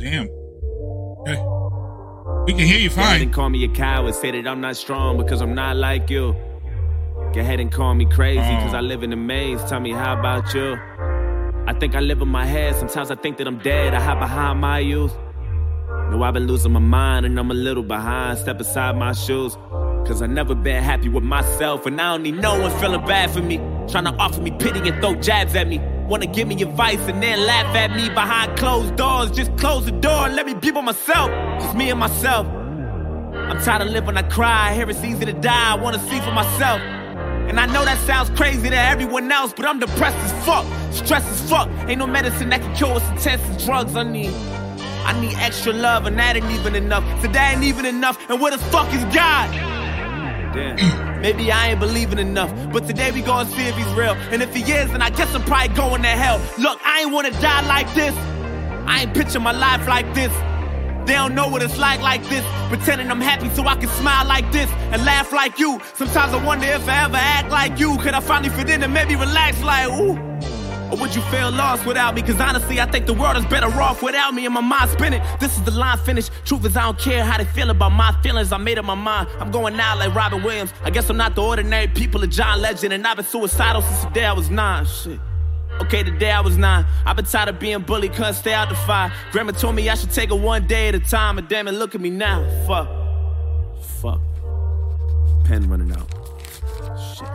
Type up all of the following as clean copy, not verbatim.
damn. Okay. We can hear you fine. Go ahead and call me a coward. Say that I'm not strong because I'm not like you. Go ahead and call me crazy because I live in the maze. Tell me, how about you? I think I live in my head. Sometimes I think that I'm dead. I hide behind my youth. No, I've been losing my mind and I'm a little behind. Step aside my shoes. Cause I never been happy with myself. And I don't need no one feeling bad for me. Trying to offer me pity and throw jabs at me. Wanna give me advice and then laugh at me behind closed doors. Just close the door and let me be by myself. Just me and myself. I'm tired of living, I cry. I hear it's easy to die. I wanna see for myself. And I know that sounds crazy to everyone else, but I'm depressed as fuck, stressed as fuck. Ain't no medicine that can cure what's intense as drugs I need. I need extra love and that ain't even enough. So that ain't even enough. And where the fuck is God? Damn. Maybe I ain't believing enough, but today we gonna see if he's real. And if he is, then I guess I'm probably going to hell. Look, I ain't wanna die like this. I ain't picture my life like this. They don't know what it's like this. Pretending I'm happy so I can smile like this and laugh like you. Sometimes I wonder if I ever act like you. Could I finally fit in and maybe relax like ooh? Or would you feel lost without me? Cause honestly, I think the world is better off without me. And my mind spinning, this is the line finished. Truth is, I don't care how they feel about my feelings. I made up my mind, I'm going out like Robin Williams. I guess I'm not the ordinary people of John Legend. And I've been suicidal since the day I was 9. Shit. Okay, the day I was 9, I've been tired of being bullied, couldn't stay out the fire. Grandma told me I should take it one day at a time. And damn it, look at me now. Fuck. Pen running out. Shit.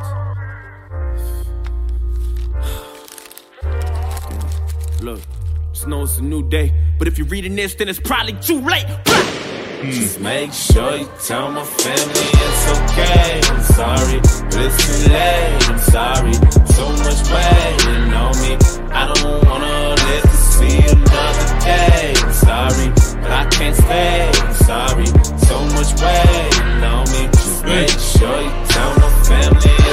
Look, just know it's a new day, but if you're reading this, then it's probably too late. Just make sure you tell my family it's okay. I'm sorry, but it's too late. I'm sorry, so much weighing on me. I don't wanna live to see another day. I'm sorry, but I can't stay. I'm sorry, so much weighing on me. Just make sure you tell my family it's okay.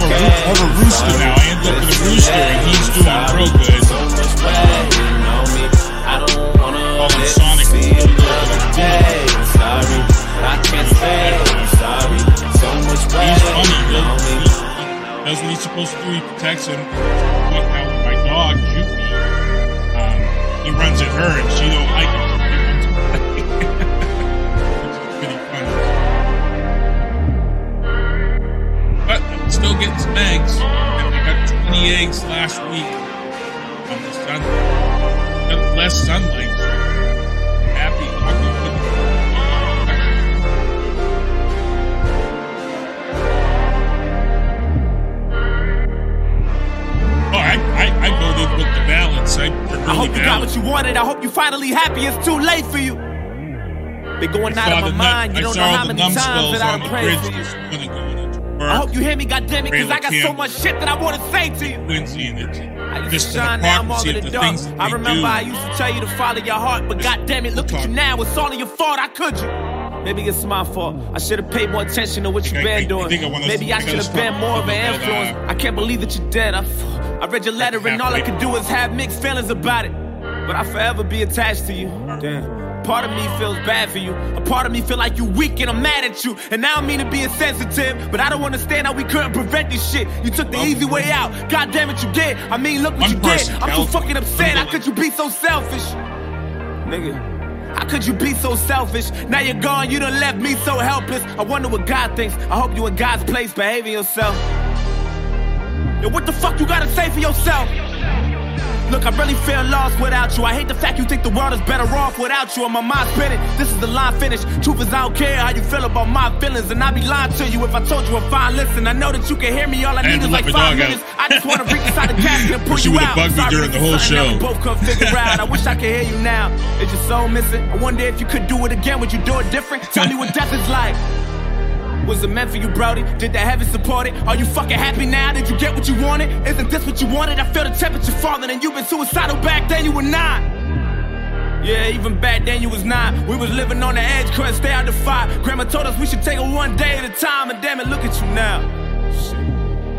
I have a rooster now. I end up with a rooster, and he's doing real good. Does what he's supposed to do. He protects him. Look out with my dog, Jupy. He runs at her, and she don't like him. He runs away. Which is pretty funny. But I'm still getting some eggs. I got 20 eggs last week on the sun. Got less sunlight. So I'm happy. I voted with the balance. I hope you got what you wanted. I hope you finally happy. It's too late for you. They're going out of my mind. You don't know how many times that I've prayed for you. I hope you hear me, goddammit, because I got so much shit that I want to say to you. I used to shine, now I'm all in the dark. I remember I used to tell you to follow your heart, but goddammit, look at you now. It's all your fault. How could you? Maybe it's my fault. I should have paid more attention to what you've been doing. Maybe I should have been more of an influence. I can't believe that you're dead. I read your letter and all I could do is have mixed feelings about it. But I'll forever be attached to you. Damn. Part of me feels bad for you. A part of me feel like you weak and I'm mad at you. And I don't mean to be insensitive, but I don't understand how we couldn't prevent this shit. You took the easy way out. God damn it, you did. I mean, look what you did. I'm so fucking upset. How could you be so selfish? Nigga. How could you be so selfish? Now you're gone, you done left me so helpless. I wonder what God thinks. I hope you in God's place behaving yourself. Yo, what the fuck you gotta say for yourself? Look, I really feel lost without you. I hate the fact you think the world is better off without you. And my mind's spinning, this is the line finished. Truth is, I don't care how you feel about my feelings. And I'd be lying to you if I told you I'm fine. Listen, I know that you can hear me. All I need is like 5 minutes. I just want to reach inside the casket and pull you out. She would have bugged me during the whole show. We both couldn't figure out. I wish I could hear you now. Is your soul missing? I wonder if you could do it again. Would you do it different? Tell me what death is like. Was it meant for you, Brody? Did the heaven support it? Are you fucking happy now? Did you get what you wanted? Isn't this what you wanted? I feel the temperature falling and you've been suicidal back then you were not. Yeah, even back then you was not. We was living on the edge, couldn't stay out the fire. Grandma told us we should take it one day at a time and damn it, look at you now. Shit.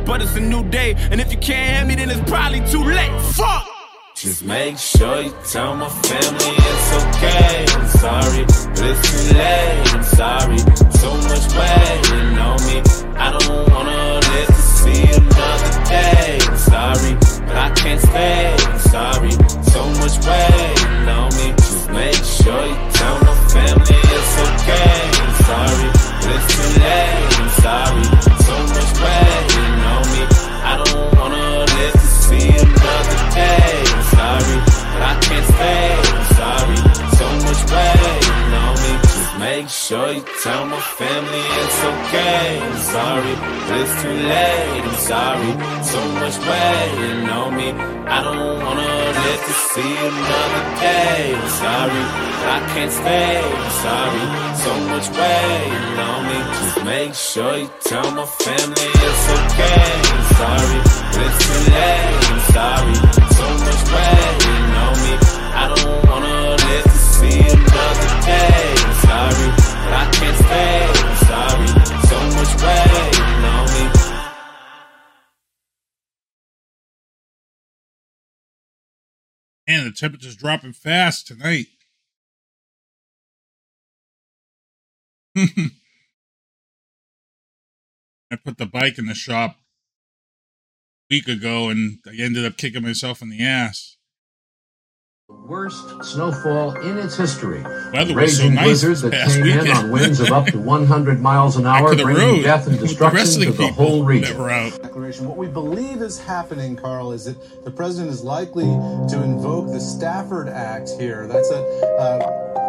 But it's a new day and if you can't hear me, then it's probably too late. Fuck! Just make sure you tell my family it's okay. I'm sorry, but it's too late. I'm sorry, so much weighing on me. I don't wanna live to see another day. I'm sorry, but I can't stay. I'm sorry, so much weighing on me. Just make sure. it's too late, I'm sorry. So much weighing on me, I don't wanna live to see another day. I'm sorry, I can't stay, I'm sorry. So much weighing on me, just make sure you tell my family it's okay. I'm sorry, it's too late, I'm sorry. So much weighing on me, I don't wanna live to see another day. I'm sorry, but I can't stay, I'm sorry. So much weighing on me. And the temperature's dropping fast tonight. I put the bike in the shop a week ago, and I ended up kicking myself in the ass. The worst snowfall in its history. Weather was so nice blizzard that past came weekend. In on winds of up to 100 miles an hour, bringing road. Death and destruction the to the whole region. What we believe is happening, Carl, is that the president is likely to invoke the Stafford Act here. That's a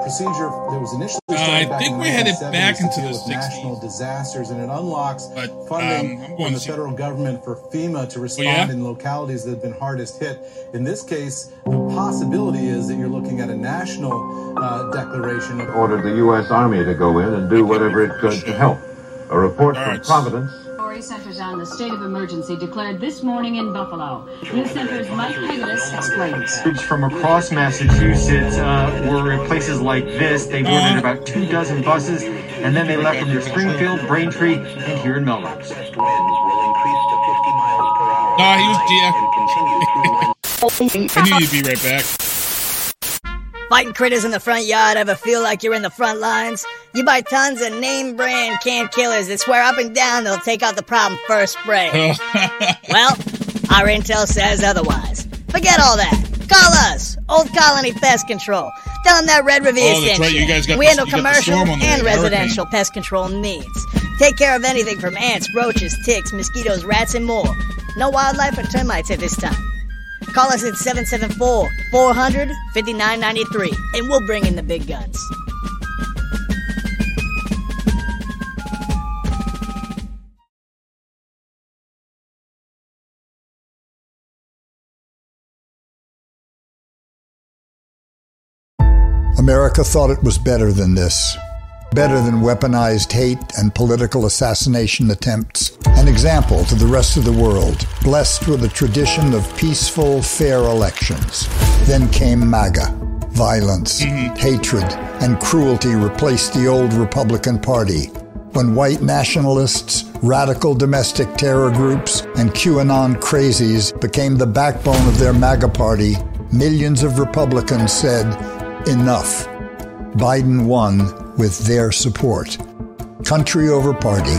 procedure that was initially started back in the 1970s. I think we headed back into the 60s. National disasters, and it unlocks funding from the federal government for FEMA to respond in localities that have been hardest hit. In this case, the possibility is that you're looking at a national declaration. Ordered the U.S. Army to go in and do whatever it could to help. A report from Providence. Centers on the state of emergency declared this morning in Buffalo. News Center's Mike Piglis explains. From across Massachusetts were in places like this. They boarded about 2 dozen buses, and then they left from Springfield, Braintree, and here in Melrose. I need to be right back. Fighting critters in the front yard ever feel like you're in the front lines? You buy tons of name-brand canned killers that swear up and down they'll take out the problem first spray. Well, our intel says otherwise. Forget all that. Call us, Old Colony Pest Control. Tell them that Red Revere sent you. We handle commercial and residential pest control needs. Take care of anything from ants, roaches, ticks, mosquitoes, rats, and more. No wildlife or termites at this time. Call us at 774-400-5993, and we'll bring in the big guns. America thought it was better than this. Better than weaponized hate and political assassination attempts. An example to the rest of the world, blessed with a tradition of peaceful, fair elections. Then came MAGA. Violence, hatred, and cruelty replaced the old Republican Party. When white nationalists, radical domestic terror groups, and QAnon crazies became the backbone of their MAGA party, millions of Republicans said, enough. Biden won. With their support. Country over party,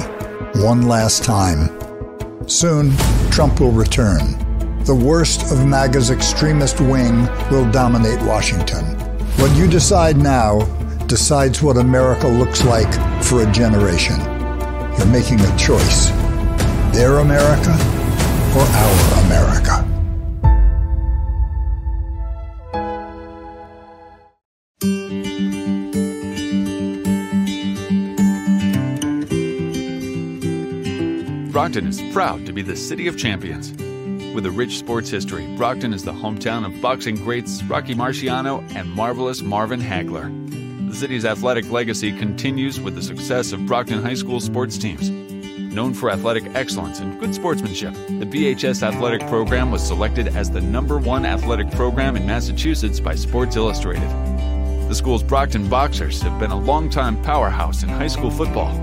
one last time. Soon, Trump will return. The worst of MAGA's extremist wing will dominate Washington. What you decide now decides what America looks like for a generation. You're making a choice. Their America or our America? Brockton is proud to be the city of champions. With a rich sports history, Brockton is the hometown of boxing greats Rocky Marciano and marvelous Marvin Hagler. The city's athletic legacy continues with the success of Brockton High School sports teams. Known for athletic excellence and good sportsmanship, the BHS athletic program was selected as the #1 athletic program in Massachusetts by Sports Illustrated. The school's Brockton Boxers have been a longtime powerhouse in high school football.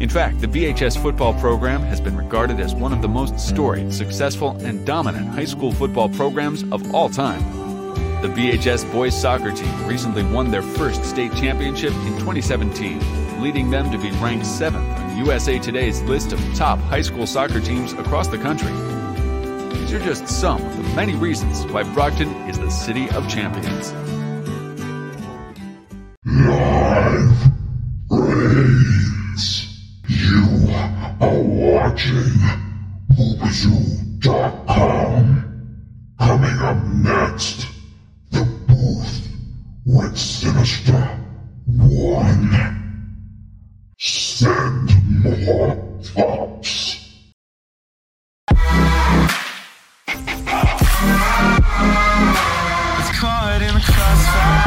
In fact, the BHS football program has been regarded as one of the most storied, successful, and dominant high school football programs of all time. The BHS boys soccer team recently won their first state championship in 2017, leading them to be ranked 7th on USA Today's list of top high school soccer teams across the country. These are just some of the many reasons why Brockton is the city of champions. Live Brains. You are watching Boobazoo.com. Coming up next, The Booth with Sinister One. Send Box. It's caught in the crossfire.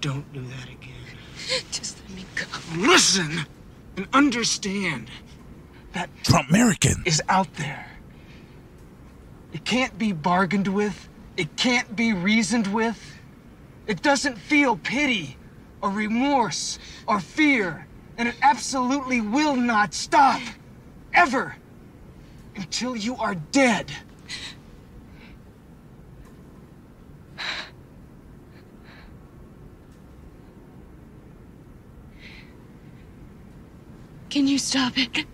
Don't do that again. Just let me go. Listen and understand. That Trump-American is out there. It can't be bargained with. It can't be reasoned with. It doesn't feel pity or remorse or fear. And it absolutely will not stop, ever, until you are dead. Can you stop it?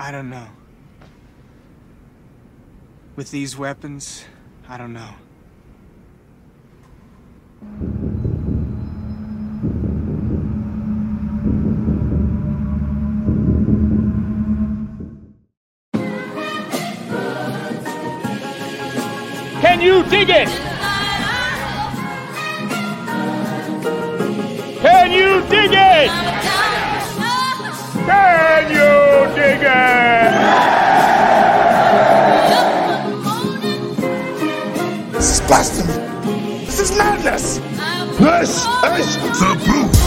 I don't know. With these weapons, I don't know. Can you dig it? Can you dig it? Can you? This is blasphemy. This is madness. This is the proof.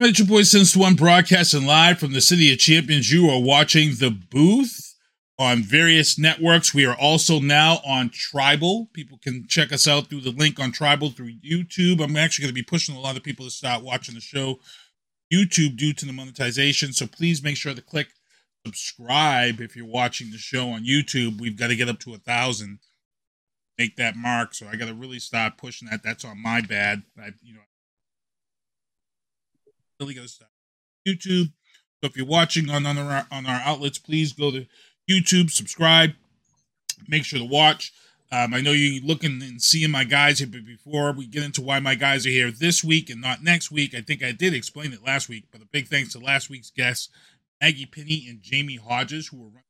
It's your boy Sinister One broadcasting live from the City of Champions. You are watching The Booth on various networks. We are also now on Tribal. People can check us out through the link on Tribal through YouTube. I'm actually going to be pushing a lot of people to start watching the show YouTube due to the monetization. So please make sure to click subscribe if you're watching the show on YouTube. We've got to get up to 1,000. Make that mark. So I got to really start pushing that. That's on my bad. Really go to YouTube. So if you're watching on our outlets, please go to YouTube, subscribe, make sure to watch. I know you're looking and seeing my guys here, but before we get into why my guys are here this week and not next week, I think I did explain it last week, but a big thanks to last week's guests, Maggie Pinney and Jamie Hodges, who were running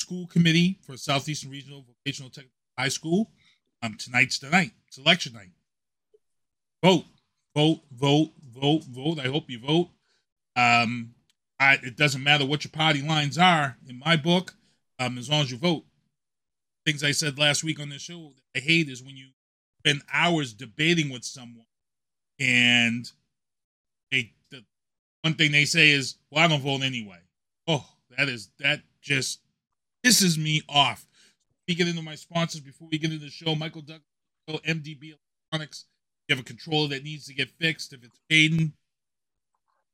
the school committee for Southeastern Regional Vocational Technical High School. Tonight's the night. It's election night. Vote. Vote, vote, vote, vote. I hope you vote. It doesn't matter what your party lines are in my book, as long as you vote. Things I said last week on this show that I hate is when you spend hours debating with someone and the one thing they say is, well, I don't vote anyway. Oh, that just pisses me off. We get into my sponsors before we get into the show. Michael Douglas, MDB Electronics. You have a controller that needs to get fixed. If it's Aiden,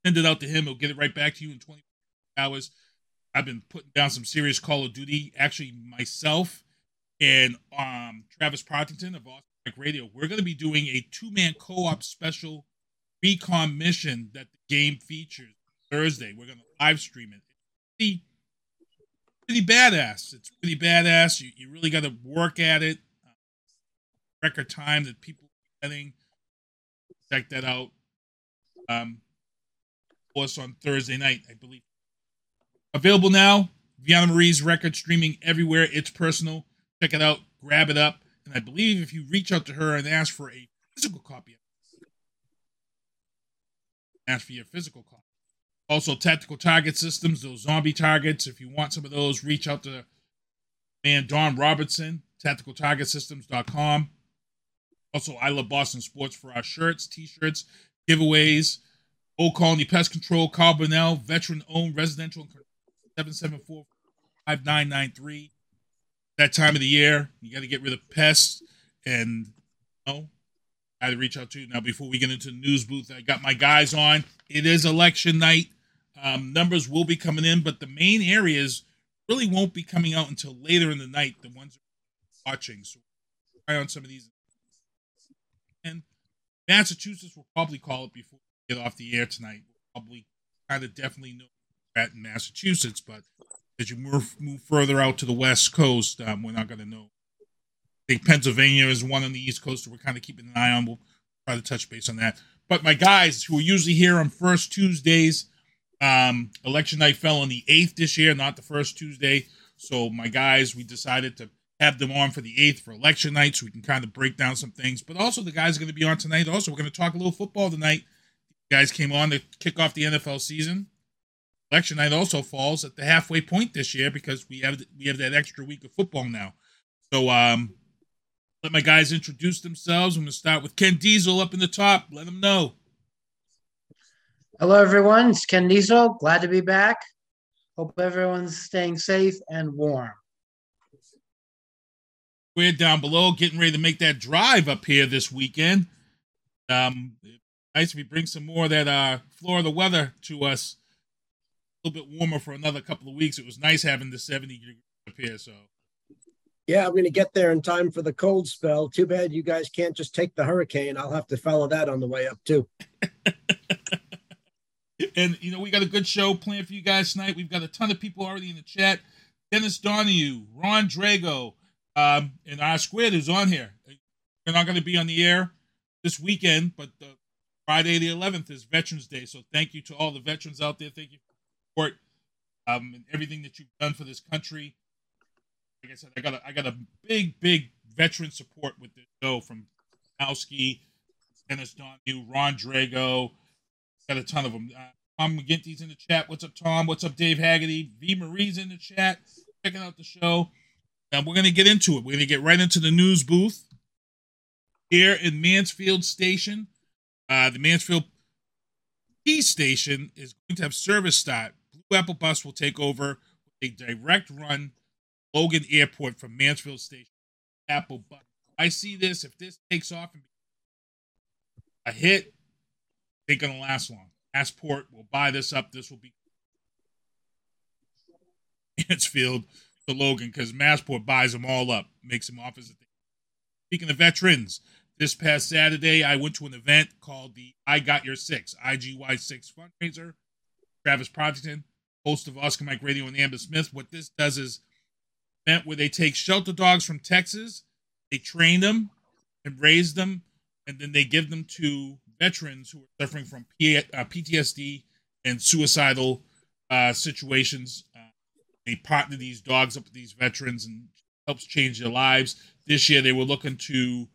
send it out to him. He'll get it right back to you in 24 hours. I've been putting down some serious Call of Duty. Actually, myself and Travis Partington of Austin Tech Radio, we're going to be doing a two-man co-op special recon mission that the game features Thursday. We're going to live stream it. It's pretty badass. It's pretty badass. You really got to work at it. Record time that people are getting. Check that out. Of course, on Thursday night, I believe. Available now. Veana Marie's record streaming everywhere. It's personal. Check it out. grab it up, and I believe if you reach out to her and ask for a physical copy, Also, Tactical Target Systems, those zombie targets. If you want some of those, reach out to man Don Robertson, tacticaltargetsystems.com. Also, I Love Boston Sports for our shirts, T-shirts, giveaways. Old Colony Pest Control, Carl Burnell, veteran-owned residential, 774-5993. That time of the year, you got to get rid of pests, and I reach out to you. Now, before we get into the news booth, I got my guys on. It is election night. Numbers will be coming in, but the main areas really won't be coming out until later in the night, the ones that are watching. So we'll try on some of these. And Massachusetts will probably call it before we get off the air tonight. We'll probably kind of definitely know that in Massachusetts, but as you move further out to the West Coast, we're not going to know. I think Pennsylvania is one on the East Coast, so we're kind of keeping an eye on. We'll try to touch base on that. But my guys, who are usually here on first Tuesdays, election night fell on the 8th this year, not the first Tuesday. So my guys, we decided to have them on for the 8th for election night so we can kind of break down some things. But also the guys are going to be on tonight. Also, we're going to talk a little football tonight. You guys came on to kick off the NFL season. Election night also falls at the halfway point this year because we have that extra week of football now. So, let my guys introduce themselves. I'm going to start with Ken Diesel up in the top. Let them know. Hello, everyone. It's Ken Diesel. Glad to be back. Hope everyone's staying safe and warm. We're down below getting ready to make that drive up here this weekend. Nice if we bring some more of that Florida weather to us. A little bit warmer for another couple of weeks. It was nice having the 70 degrees up here, so. Yeah, I'm going to get there in time for the cold spell. Too bad you guys can't just take the hurricane. I'll have to follow that on the way up, too. And, you know, we got a good show planned for you guys tonight. We've got a ton of people already in the chat. Dennis Donahue, Ron Drago, and R Squared is on here. We're not going to be on the air this weekend, but Friday the 11th is Veterans Day. So thank you to all the veterans out there. Thank you for your support and everything that you've done for this country. Like I said, I got a big veteran support with this show from Malski, Dennis Donahue, Ron Drago. Got a ton of them. Tom McGinty's in the chat. What's up, Tom? What's up, Dave Haggerty? V. Marie's in the chat. Checking out the show. Now we're going to get into it. We're going to get right into the news booth here in Mansfield Station. The Mansfield P Station is going to have service start. Blue Apple Bus will take over with a direct run Logan Airport from Mansfield Station, Apple Bus. I see this. If this takes off and a hit, it ain't going to last long. Passport will buy this up. This will be Mansfield to Logan because Massport buys them all up, makes them offers. Speaking of veterans, this past Saturday, I went to an event called the I Got Your Six, IGY6 fundraiser. Travis Partington, host of Oscar Mike Radio and Amber Smith. What this does is where they take shelter dogs from Texas, they train them and raise them, and then they give them to veterans who are suffering from PTSD and suicidal situations. They partner these dogs up with these veterans and helps change their lives. This year they were looking to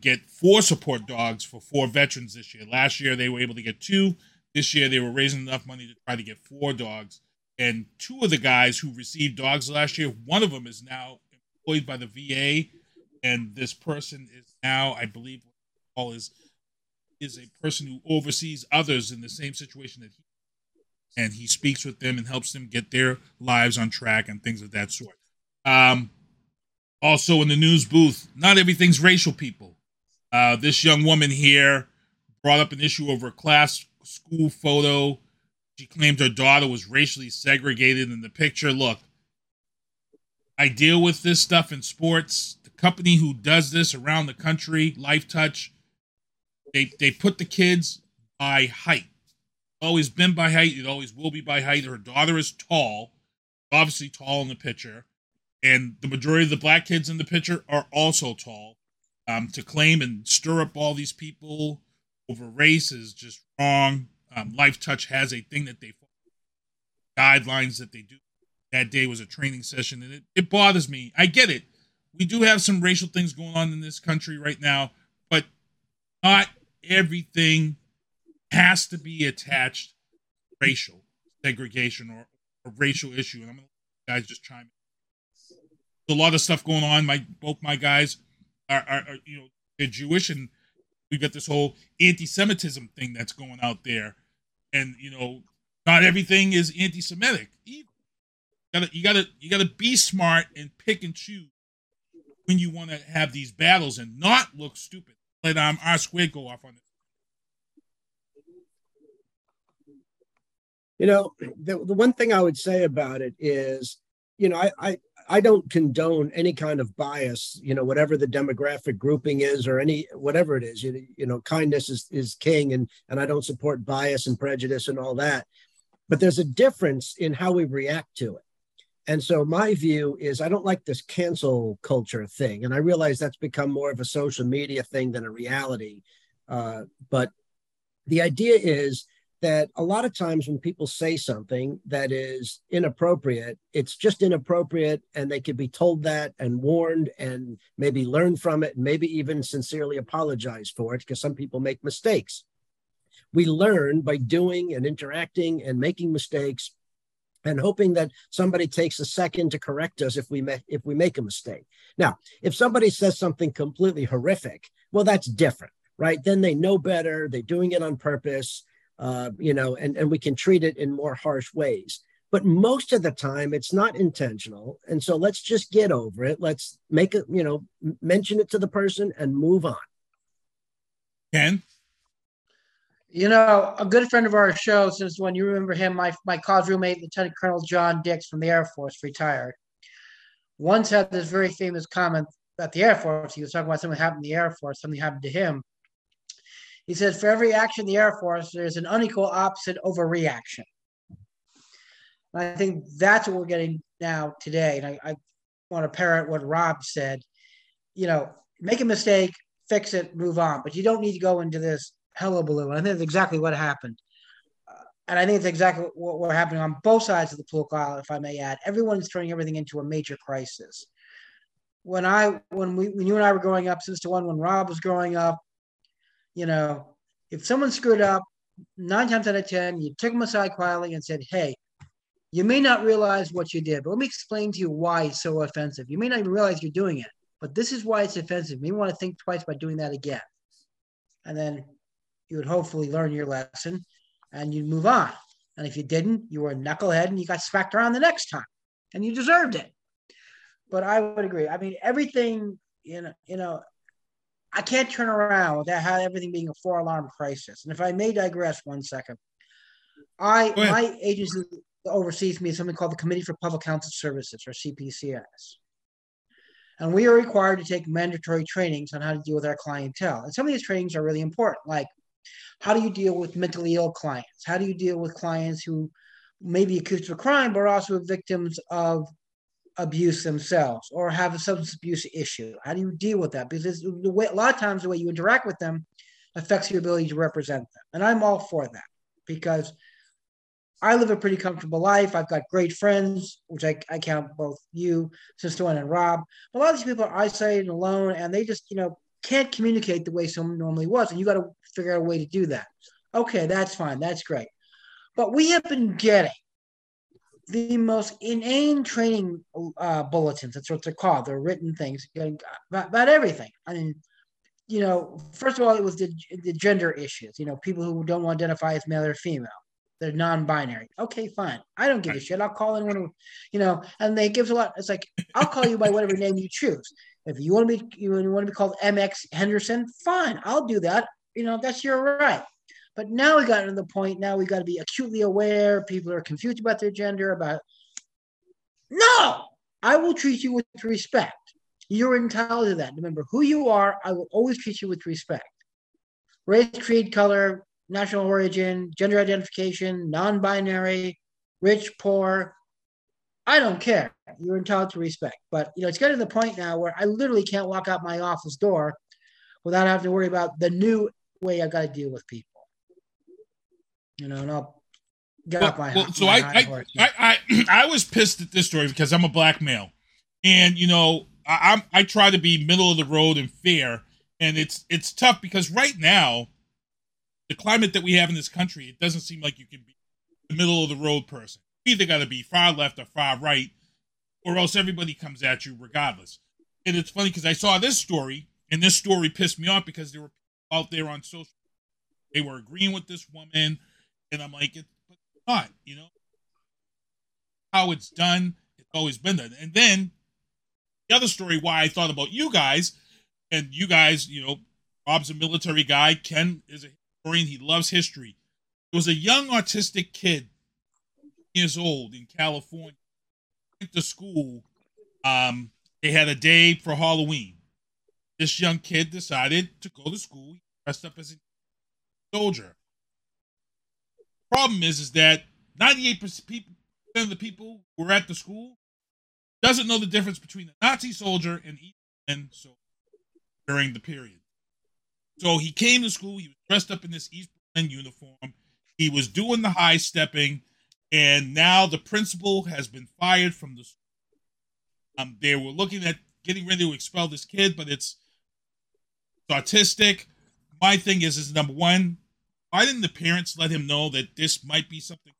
get 4 support dogs for 4 veterans this year. Last year they were able to get 2. This year they were raising enough money to try to get 4 dogs. And 2 of the guys who received dogs last year, one of them is now employed by the VA, and this person is now, I believe, is a person who oversees others in the same situation that he, and he speaks with them and helps them get their lives on track and things of that sort. Also in the news booth, not everything's racial, people. This young woman here brought up an issue over a class school photo. She claimed her daughter was racially segregated in the picture. Look, I deal with this stuff in sports. The company who does this around the country, Life Touch, they put the kids by height. Always been by height. It always will be by height. Her daughter is tall, obviously tall in the picture. And the majority of the black kids in the picture are also tall. To claim and stir up all these people over race is just wrong. Life Touch has a thing that they follow, guidelines that they do. That day was a training session, and it bothers me. I get it. we do have some racial things going on in this country right now, but not everything has to be attached to racial segregation or a racial issue. And I'm going to let you guys just chime in. There's a lot of stuff going on. Both my guys are they're Jewish, and we've got this whole anti-Semitism thing that's going out there. And, not everything is anti-Semitic either. You gotta be smart and pick and choose when you want to have these battles and not look stupid. Let R squared go off on it. The one thing I would say about it is, I don't condone any kind of bias, whatever the demographic grouping is or whatever it is, kindness is king, and I don't support bias and prejudice and all that, but there's a difference in how we react to it. And so my view is I don't like this cancel culture thing. And I realize that's become more of a social media thing than a reality. But the idea is that a lot of times when people say something that is inappropriate, it's just inappropriate, and they could be told that and warned and maybe learn from it, and maybe even sincerely apologize for it, because some people make mistakes. We learn by doing and interacting and making mistakes, and hoping that somebody takes a second to correct us if we make a mistake. Now, if somebody says something completely horrific, well, that's different, right? Then they know better, they're doing it on purpose, and we can treat it in more harsh ways. But most of the time, it's not intentional. And so let's just get over it. Let's make it, mention it to the person and move on. Ken? A good friend of our show, since when you remember him, my college roommate, Lieutenant Colonel John Dix from the Air Force, retired, once had this very famous comment at the Air Force. He was talking about something happened in the Air Force, something happened to him. He said, for every action in the Air Force, there's an unequal opposite overreaction. And I think that's what we're getting now today. And I want to parrot what Rob said. Make a mistake, fix it, move on. But you don't need to go into this hullabaloo. And I think that's exactly what happened. And I think it's exactly what we're happening on both sides of the political aisle, if I may add. Everyone's turning everything into a major crisis. When you and I were growing up, Sinister One, when Rob was growing up, if someone screwed up, 9 times out of 10, you took them aside quietly and said, hey, you may not realize what you did, but let me explain to you why it's so offensive. You may not even realize you're doing it, but this is why it's offensive. You may want to think twice about doing that again. And then you would hopefully learn your lesson and you'd move on. And if you didn't, you were a knucklehead and you got smacked around the next time and you deserved it. But I would agree. I mean, everything, I can't turn around without everything being a 4-alarm crisis. And if I may digress one second, my agency oversees me something called the Committee for Public Health Services, or CPCS. And we are required to take mandatory trainings on how to deal with our clientele. And some of these trainings are really important, like how do you deal with mentally ill clients? How do you deal with clients who may be accused of a crime, but are also victims of abuse themselves or have a substance abuse issue? How do you deal with that? Because a lot of times the way you interact with them affects your ability to represent them. And I'm all for that because I live a pretty comfortable life. I've got great friends, which I count both you, Sister One, and Rob. But a lot of these people are isolated and alone, and they just, can't communicate the way someone normally was. And you got to figure out a way to do that. Okay, that's fine. That's great. But we have been getting the most inane training bulletins. That's what they're called. They're written things about everything. I mean, first of all, it was the gender issues. People who don't identify as male or female. They're non-binary. Okay, fine. I don't give a shit. I'll call anyone, and they give a lot. It's like, I'll call you by whatever name you choose. If you want to be called MX Henderson, fine. I'll do that. That's your right. But now we got to the point, now we got to be acutely aware. People are confused about their gender, no, I will treat you with respect. You're entitled to that. Remember who you are, I will always treat you with respect. Race, creed, color, national origin, gender identification, non-binary, rich, poor. I don't care. You're entitled to respect. But, it's getting to the point now where I literally can't walk out my office door without having to worry about the new way I've got to deal with people. And I'll get off my horse. So I was pissed at this story because I'm a black male. And, I try to be middle of the road and fair, and it's tough because right now, the climate that we have in this country, it doesn't seem like you can be the middle of the road person. You either got to be far left or far right, or else everybody comes at you regardless. And it's funny because I saw this story, and this story pissed me off because there were people out there on social media. They were agreeing with this woman, and I'm like, it's not, you know? How it's done, it's always been done. And then the other story why I thought about you guys, and you guys, you know, Bob's a military guy, Ken is a historian, he loves history. There was a young autistic kid, years old, in California, went to school. They had a day for Halloween. This young kid decided to go to school, dressed up as a soldier. The problem is that 98% of the people who were at the school doesn't know the difference between a Nazi soldier and Eastern soldier during the period. So he came to school. He was dressed up in this Eastern uniform. He was doing the high stepping. And now the principal has been fired from the school. They were looking at getting ready to expel this kid, but it's autistic. My thing is number one, why didn't the parents let him know that this might be something?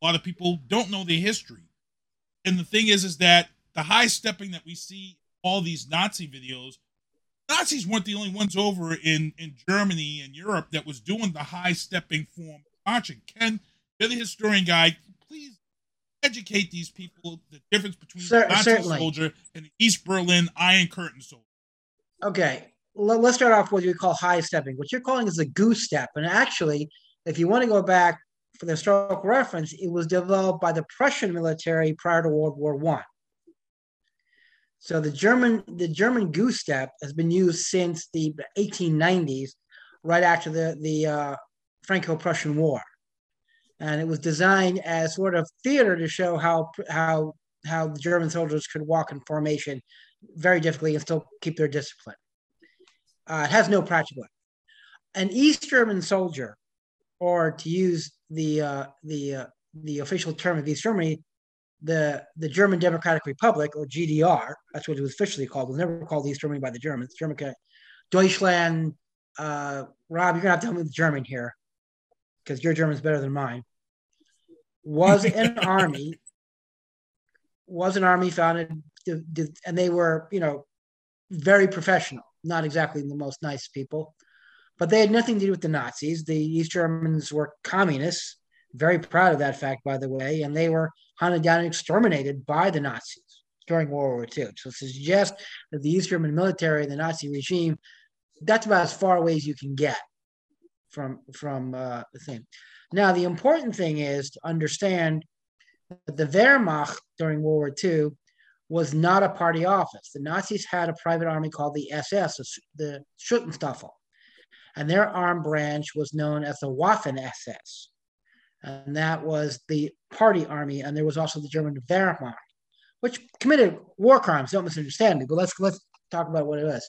A lot of people don't know their history. And the thing is that the high stepping that we see all these Nazi videos, Nazis weren't the only ones over in Germany and Europe that was doing the high stepping form of marching. Ken, you're the historian guy. Please educate these people the difference between a Nazi soldier and the East Berlin Iron Curtain soldier. Okay, let's start off with what you call high stepping. What you're calling is a goose step. And actually, if you want to go back for the historical reference, it was developed by the Prussian military prior to World War I. So the German goose step has been used since the 1890s, right after the Franco-Prussian War. And it was designed as sort of theater to show how the German soldiers could walk in formation very difficultly and still keep their discipline. It has no practical. An East German soldier, or to use the official term of East Germany, the German Democratic Republic, or GDR, that's what it was officially called. It was never called East Germany by the Germans. Deutschland. Rob, you're gonna have to help me with German here, because your German's better than mine, was an army founded, and they were, you know, very professional, not exactly the most nice people, but they had nothing to do with the Nazis. The East Germans were communists, very proud of that fact, by the way, and they were hunted down and exterminated by the Nazis during World War II. So it suggests that the East German military and the Nazi regime, that's about as far away as you can get from the thing. Now, the important thing is to understand that the Wehrmacht during World War II was not a party office. The Nazis had a private army called the SS, the Schutzstaffel, and their armed branch was known as the Waffen-SS, and that was the party army, and there was also the German Wehrmacht, which committed war crimes. Don't misunderstand me, but let's talk about what it was.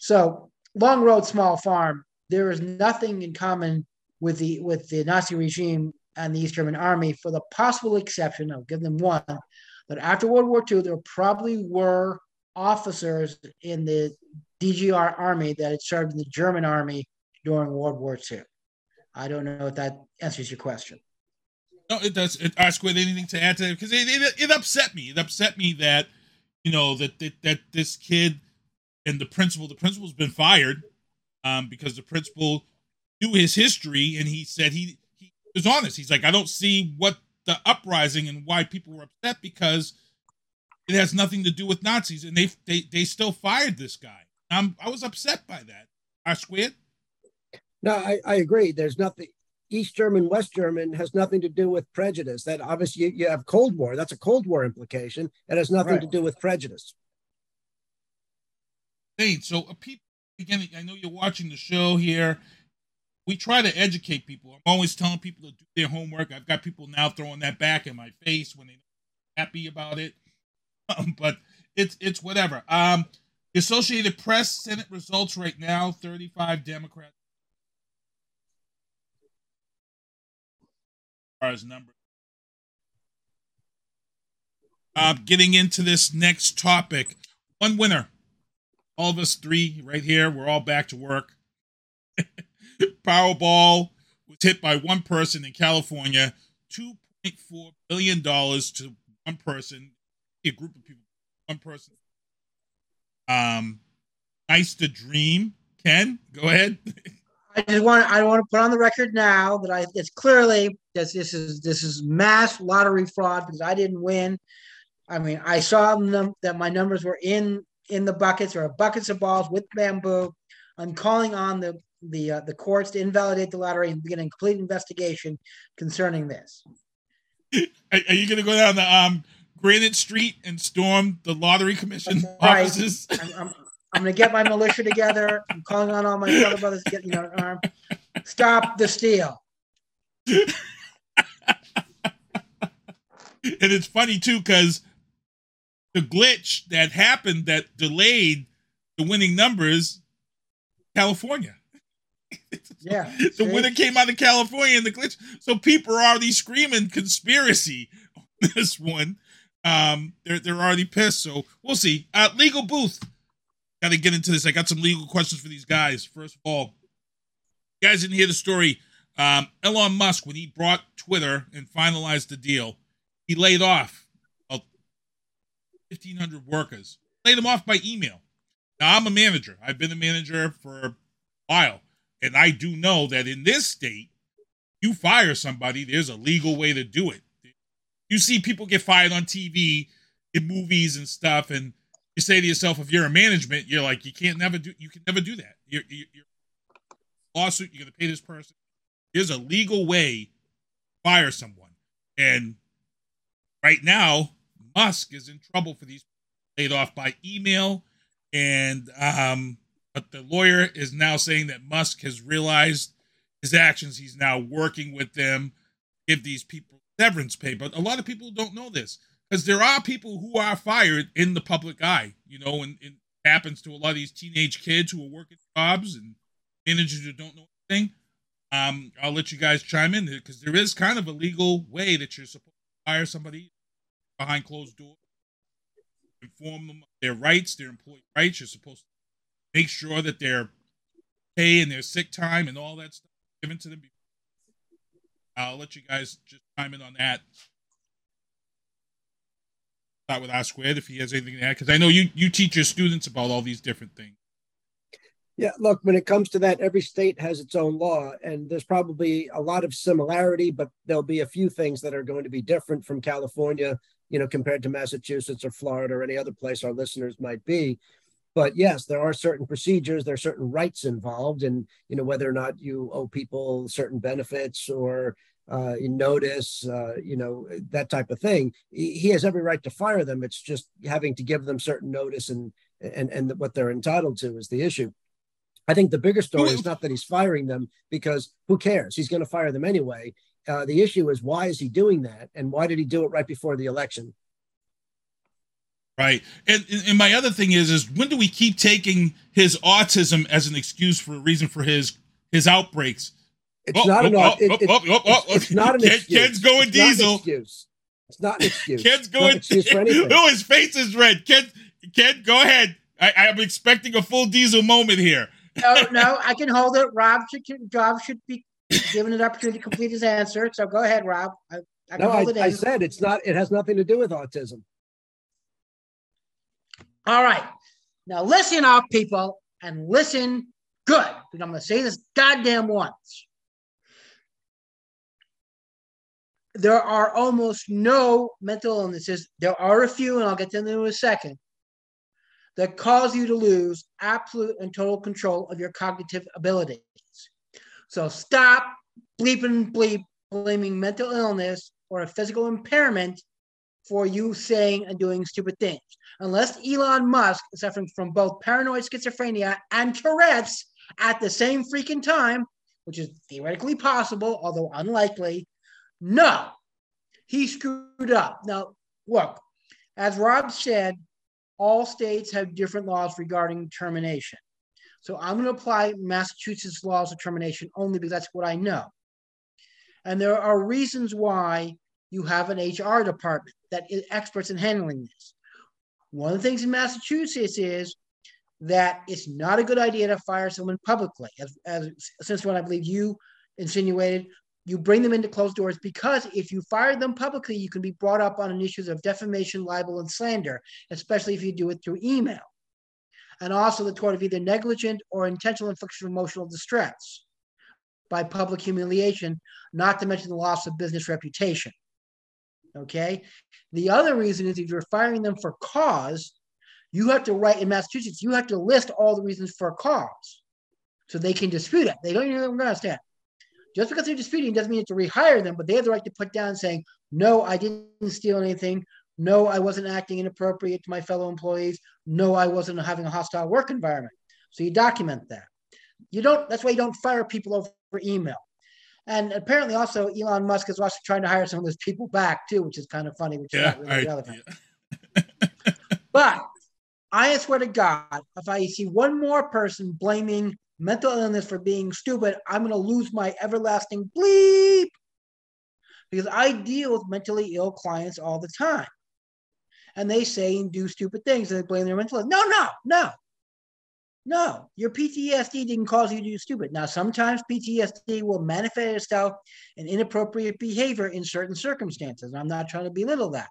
So, long road, small farm. There is nothing in common with the Nazi regime and the East German army, for the possible exception, I'll give them one, that after World War II, there probably were officers in the DGR army that had served in the German army during World War II. I don't know if that answers your question. No, it does. R-squared, anything to add to that? Because it upset me. It upset me that, you know, that this kid and the principal's been fired. Because the principal knew his history, and he said he was honest. He's like, I don't see what the uprising and why people were upset, because it has nothing to do with Nazis, and they still fired this guy. I was upset by that. R-squared? No, I agree. There's nothing. East German, West German has nothing to do with prejudice. That obviously you have Cold War. That's a Cold War implication. It has nothing to do with prejudice. So people. Again, I know you're watching the show here. We try to educate people. I'm always telling people to do their homework. I've got people now throwing that back in my face when they're happy about it. But it's whatever. The Associated Press Senate results right now, 35 Democrats. As far as numbers. Getting into this next topic. One winner. All of us three right here, we're all back to work. Powerball was hit by one person in California. $2.4 billion to one person, a group of people, one person. Nice to dream. Ken, go ahead. I want to put on the record now that it's clearly that this is mass lottery fraud because I didn't win. I mean, I saw that my numbers were in the buckets or buckets of balls with bamboo. I'm calling on the courts to invalidate the lottery and begin a complete investigation concerning this. Are you going to go down the Granite Street and storm the lottery commission offices? I'm going to get my militia together. I'm calling on all my fellow brothers to get me an arm. Stop the steal. And it's funny, too, because the glitch that happened that delayed the winning numbers, California. Yeah. The winner came out of California in the glitch. So people are already screaming conspiracy on this one. They're already pissed. So we'll see. Legal Booth. Got to get into this. I got some legal questions for these guys. First of all, you guys didn't hear the story. Elon Musk, when he brought Twitter and finalized the deal, he laid off 1,500 workers. Laid them off by email. Now, I'm a manager. I've been a manager for a while, and I do know that in this state, you fire somebody, there's a legal way to do it. You see people get fired on TV, in movies and stuff, and you say to yourself, if you're a management, you're like, you can never do that. You're lawsuit, you're going to pay this person. There's a legal way to fire someone. And right now, Musk is in trouble for these people laid off by email. And, but the lawyer is now saying that Musk has realized his actions. He's now working with them, give these people severance pay. But a lot of people don't know this. Because there are people who are fired in the public eye, you know, and it happens to a lot of these teenage kids who are working jobs and managers who don't know anything. I'll let you guys chime in because there is kind of a legal way that you're supposed to fire somebody behind closed doors, inform them of their rights, their employee rights. You're supposed to make sure that their pay and their sick time and all that stuff is given to them. I'll let you guys just chime in on that. With R squared, if he has anything to add, because I know you teach your students about all these different things. Yeah, look, when it comes to that, every state has its own law, and there's probably a lot of similarity, but there'll be a few things that are going to be different from California, you know, compared to Massachusetts or Florida or any other place our listeners might be. But yes, there are certain procedures, there are certain rights involved, and you know whether or not you owe people certain benefits or notice, you know, that type of thing. He has every right to fire them. It's just having to give them certain notice and what they're entitled to is the issue. I think the bigger story is not that he's firing them because who cares? He's going to fire them anyway. The issue is why is he doing that? And why did he do it right before the election? Right. And my other thing is when do we keep taking his autism as an excuse for a reason for his outbreaks? It's not an excuse. Ken's going diesel. It's not an excuse. Ken's going excuse for anything. No, his face is red. Ken, go ahead. I'm expecting a full diesel moment here. No, I can hold it. Rob should be given an opportunity to complete his answer. So go ahead, Rob. I said it's not. It has nothing to do with autism. All right. Now listen up, people, and listen good. Because I'm going to say this goddamn once. There are almost no mental illnesses. There are a few, and I'll get to them in a second, that cause you to lose absolute and total control of your cognitive abilities. So stop blaming mental illness or a physical impairment for you saying and doing stupid things. Unless Elon Musk is suffering from both paranoid schizophrenia and Tourette's at the same freaking time, which is theoretically possible, although unlikely. No, he screwed up. Now, look, as Rob said, all states have different laws regarding termination. So I'm going to apply Massachusetts laws of termination only because that's what I know. And there are reasons why you have an HR department that is experts in handling this. One of the things in Massachusetts is that it's not a good idea to fire someone publicly. As since when I believe you insinuated, you bring them into closed doors, because if you fire them publicly, you can be brought up on issues of defamation, libel, and slander, especially if you do it through email. And also the tort of either negligent or intentional infliction of emotional distress by public humiliation, not to mention the loss of business reputation. Okay. The other reason is if you're firing them for cause, you have to write in Massachusetts, you have to list all the reasons for a cause so they can dispute it. They don't even understand. Just because they're disputing doesn't mean you have to rehire them, but they have the right to put down saying, no, I didn't steal anything. No, I wasn't acting inappropriate to my fellow employees. No, I wasn't having a hostile work environment. So you document that. You don't, that's why you don't fire people over email. And apparently also Elon Musk is also trying to hire some of those people back too, which is kind of funny, which is not really relevant. Yeah. But I swear to God, if I see one more person blaming mental illness for being stupid, I'm going to lose my everlasting bleep, because I deal with mentally ill clients all the time. And they say and do stupid things and they blame their mental illness. No, your PTSD didn't cause you to do stupid. Now, sometimes PTSD will manifest itself in inappropriate behavior in certain circumstances. And I'm not trying to belittle that.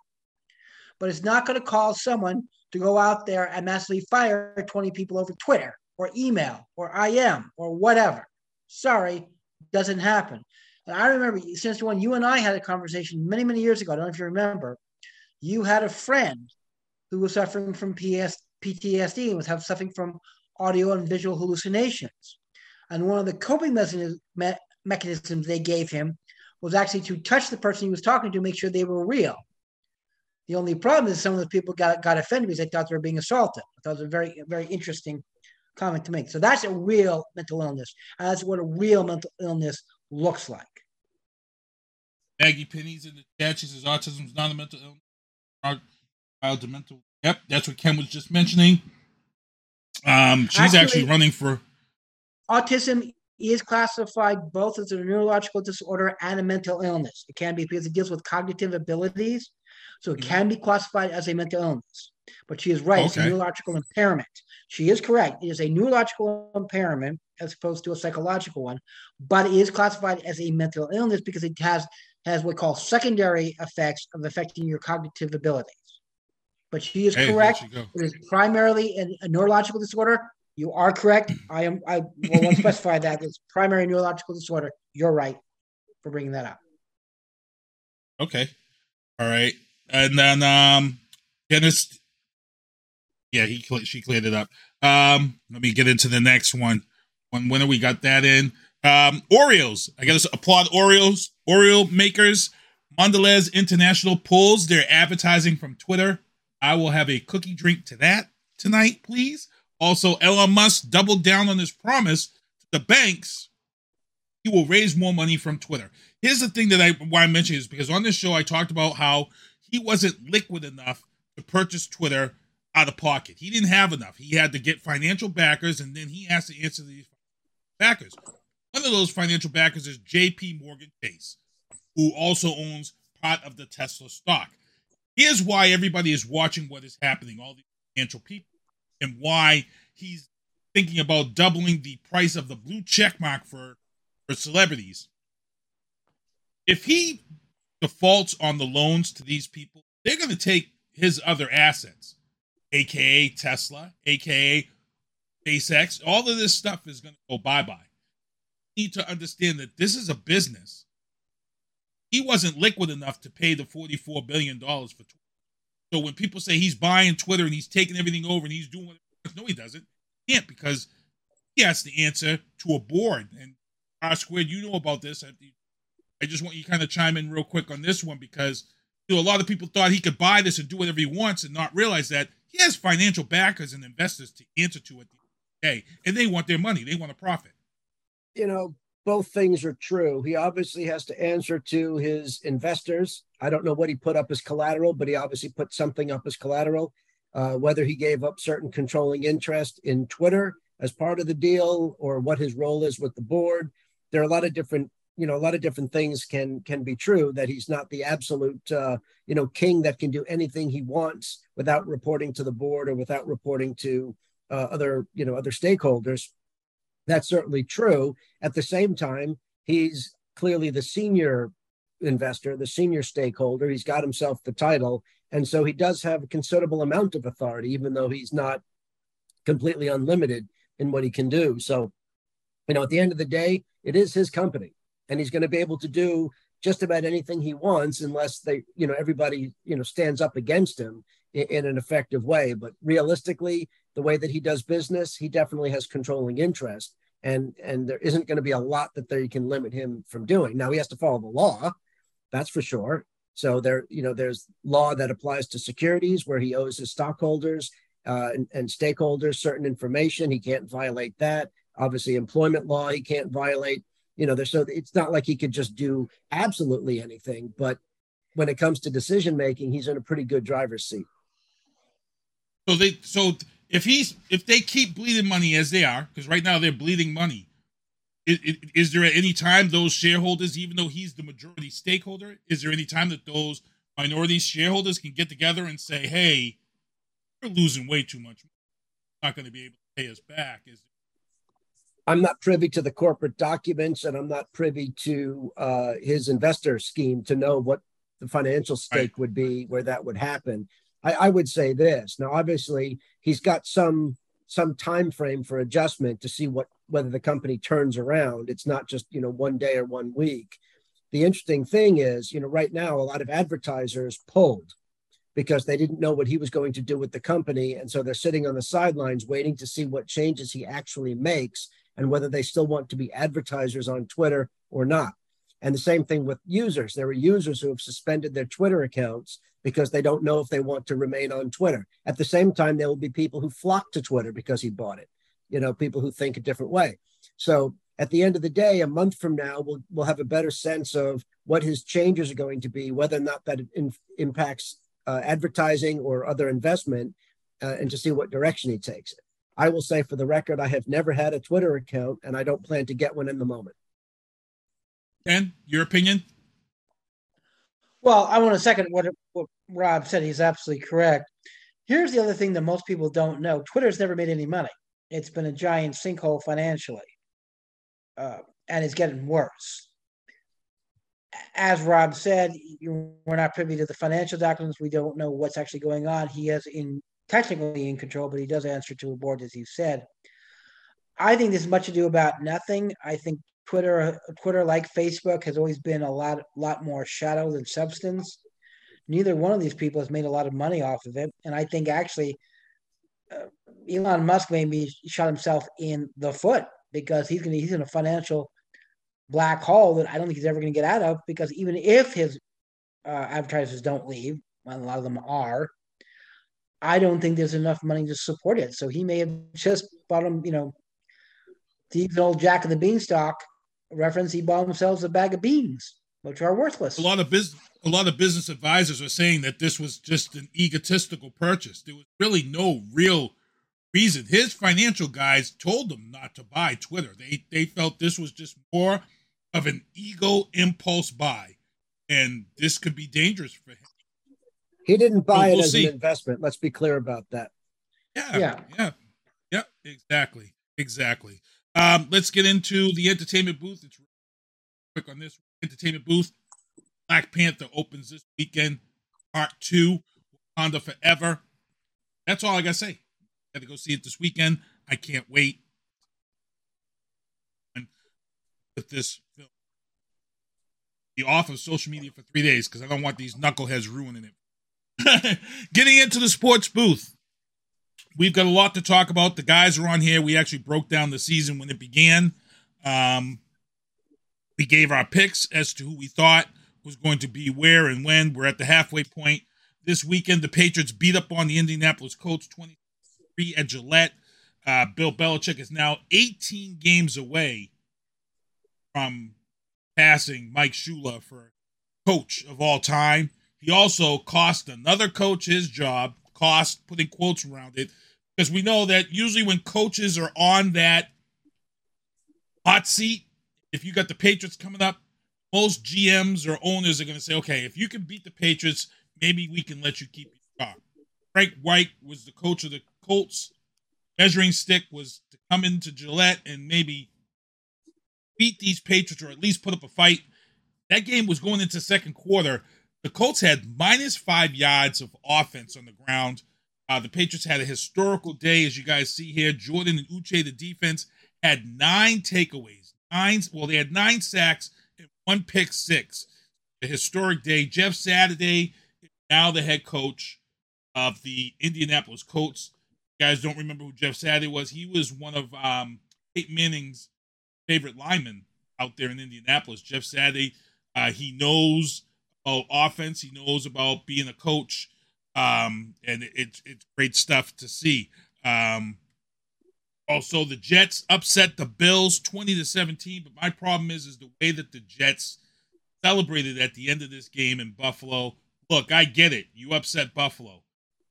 But it's not going to cause someone to go out there and massively fire 20 people over Twitter or email or IM or whatever. Sorry, doesn't happen. And I remember since when you and I had a conversation many, many years ago, I don't know if you remember, you had a friend who was suffering from PTSD and was suffering from audio and visual hallucinations. And one of the coping mechanisms they gave him was actually to touch the person he was talking to, make sure they were real. The only problem is some of those people got offended because they thought they were being assaulted. That was a very, very interesting comment to make. So that's a real mental illness. And that's what a real mental illness looks like. Maggie Pinney's in the chat. She says autism is not a mental illness. Child mental. Yep, that's what Ken was just mentioning. She's actually running for... Autism is classified both as a neurological disorder and a mental illness. It can be because it deals with cognitive abilities, so it can be classified as a mental illness. But she is right. Okay. It's a neurological impairment. She is correct. It is a neurological impairment as opposed to a psychological one, but it is classified as a mental illness because it has what we call secondary effects of affecting your cognitive abilities. But she is correct. It is primarily a neurological disorder. You are correct. I will specify that it's primary neurological disorder. You're right for bringing that up. Okay. All right. And then Dennis. Yeah, she cleared it up. Let me get into the next one. One winner, we got that in. Oreos. I got to applaud Oreos. Oreo makers. Mondelez International pulls their advertising from Twitter. I will have a cookie drink to that tonight, please. Also, Elon Musk doubled down on his promise to the banks. He will raise more money from Twitter. Here's the thing that why I mentioned is because on this show, I talked about how he wasn't liquid enough to purchase Twitter out of pocket. He didn't have enough. He had to get financial backers, and then he has to answer these backers. One of those financial backers is JP Morgan Chase, who also owns part of the Tesla stock. Here's why everybody is watching what is happening, all these financial people, and why he's thinking about doubling the price of the blue check mark for celebrities. If he defaults on the loans to these people, they're going to take his other assets, a.k.a. Tesla, a.k.a. SpaceX. All of this stuff is going to go bye-bye. You need to understand that this is a business. He wasn't liquid enough to pay the $44 billion for Twitter. So when people say he's buying Twitter and he's taking everything over and he's doing whatever, no, he doesn't. He can't, because he has to answer to a board. And R Squared, you know about this. I just want you to kind of chime in real quick on this one, because you know, a lot of people thought he could buy this and do whatever he wants and not realize that he has financial backers and investors to answer to at the end of the day. And they want their money. They want a profit. You know, both things are true. He obviously has to answer to his investors. I don't know what he put up as collateral, but he obviously put something up as collateral, whether he gave up certain controlling interest in Twitter as part of the deal or what his role is with the board. There are a lot of different you know, a lot of different things can be true, that he's not the absolute, you know, king that can do anything he wants without reporting to the board or without reporting to other, you know, other stakeholders. That's certainly true. At the same time, he's clearly the senior investor, the senior stakeholder. He's got himself the title. And so he does have a considerable amount of authority, even though he's not completely unlimited in what he can do. So, you know, at the end of the day, it is his company, and he's going to be able to do just about anything he wants, unless they, you know, everybody, you know, stands up against him in an effective way. But realistically, the way that he does business, he definitely has controlling interest, and there isn't going to be a lot that they can limit him from doing. Now, he has to follow the law, that's for sure. So there, you know, there's law that applies to securities where he owes his stockholders and stakeholders certain information. He can't violate that. Obviously, employment law he can't violate. You know, so it's not like he could just do absolutely anything. But when it comes to decision making, he's in a pretty good driver's seat. So if they keep bleeding money as they are, because right now they're bleeding money, is there at any time those shareholders, even though he's the majority stakeholder, is there any time that those minority shareholders can get together and say, hey, we're losing way too much, we're not going to be able to pay us back? I'm not privy to the corporate documents, and I'm not privy to his investor scheme to know what the financial stake would be, where that would happen. I would say this. Now, obviously, he's got some time frame for adjustment to see whether the company turns around. It's not just, you know, one day or 1 week. The interesting thing is, you know, right now, a lot of advertisers pulled because they didn't know what he was going to do with the company. And so they're sitting on the sidelines waiting to see what changes he actually makes and whether they still want to be advertisers on Twitter or not. And the same thing with users. There are users who have suspended their Twitter accounts because they don't know if they want to remain on Twitter. At the same time, there will be people who flock to Twitter because he bought it, you know, people who think a different way. So at the end of the day, a month from now, we'll have a better sense of what his changes are going to be, whether or not that impacts advertising or other investment, and to see what direction he takes it. I will say for the record, I have never had a Twitter account, and I don't plan to get one in the moment. Dan, your opinion? Well, I want to second what Rob said. He's absolutely correct. Here's the other thing that most people don't know. Twitter's never made any money. It's been a giant sinkhole financially, and it's getting worse. As Rob said, we're not privy to the financial documents. We don't know what's actually going on. He is technically in control, but he does answer to a board, as you said. I think there's much ado about nothing. I think Twitter, like Facebook, has always been a lot more shadow than substance. Neither one of these people has made a lot of money off of it. And I think actually Elon Musk maybe shot himself in the foot because he's in a financial black hole that I don't think he's ever going to get out of, because even if his advertisers don't leave, and a lot of them are, I don't think there's enough money to support it. So he may have just bought him, you know, to use an old Jack and the Beanstalk reference, he bought themselves a bag of beans, which are worthless. A lot of business advisors are saying that this was just an egotistical purchase. There was really no real reason. His financial guys told them not to buy Twitter. They felt this was just more of an ego impulse buy, and this could be dangerous for him. He didn't buy it as an investment. Let's be clear about that. Yeah. Exactly. Let's get into the entertainment booth. It's quick on this entertainment booth. Black Panther opens this weekend, part 2, Wakanda Forever. That's all I gotta say. Got to go see it this weekend. I can't wait with this film. Be off of social media for 3 days because I don't want these knuckleheads ruining it. Getting into the sports booth, we've got a lot to talk about. The guys are on here. We actually broke down the season when it began. We gave our picks as to who we thought was going to be where and when. We're at the halfway point. This weekend, the Patriots beat up on the Indianapolis Colts 23 at Gillette. Bill Belichick is now 18 games away from passing Mike Shula for coach of all time. He also cost another coach his job, cost, putting quotes around it, because we know that usually when coaches are on that hot seat, if you got the Patriots coming up, most GMs or owners are going to say, okay, if you can beat the Patriots, maybe we can let you keep your job. Frank Reich was the coach of the Colts. Measuring stick was to come into Gillette and maybe beat these Patriots or at least put up a fight. That game was going into second quarter. The Colts had minus 5 yards of offense on the ground. The Patriots had a historical day, as you guys see here. Jordan and Uche, the defense, had 9 takeaways. They had 9 sacks and 1 pick six. The historic day. Jeff Saturday is now the head coach of the Indianapolis Colts. You guys don't remember who Jeff Saturday was. He was one of Peyton Manning's favorite linemen out there in Indianapolis. Jeff Saturday, he knows about offense. He knows about being a coach. And it's great stuff to see. Also, the Jets upset the Bills 20-17. But my problem is the way that the Jets celebrated at the end of this game in Buffalo. Look, I get it. You upset Buffalo.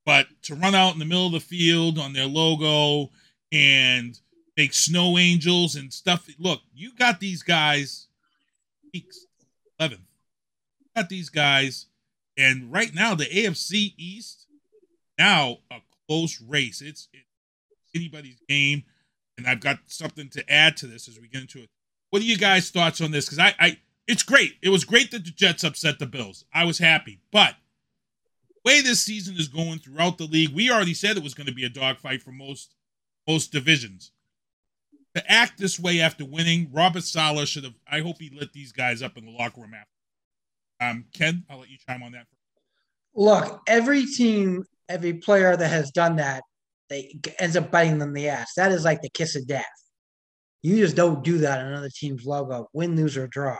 But to run out in the middle of the field on their logo and make snow angels and stuff. Look, you got these guys week 11. You got these guys. And right now, the AFC East, now a close race. It's anybody's game. And I've got something to add to this as we get into it. What are you guys' thoughts on this? Because it's great. It was great that the Jets upset the Bills. I was happy. But the way this season is going throughout the league, we already said it was going to be a dogfight for most divisions. To act this way after winning, Robert Saleh should have, I hope he lit these guys up in the locker room after. Ken, I'll let you chime on that. Look, every team, every player that has done that, they ends up biting them in the ass. That is like the kiss of death. You just don't do that on another team's logo, win, lose, or draw.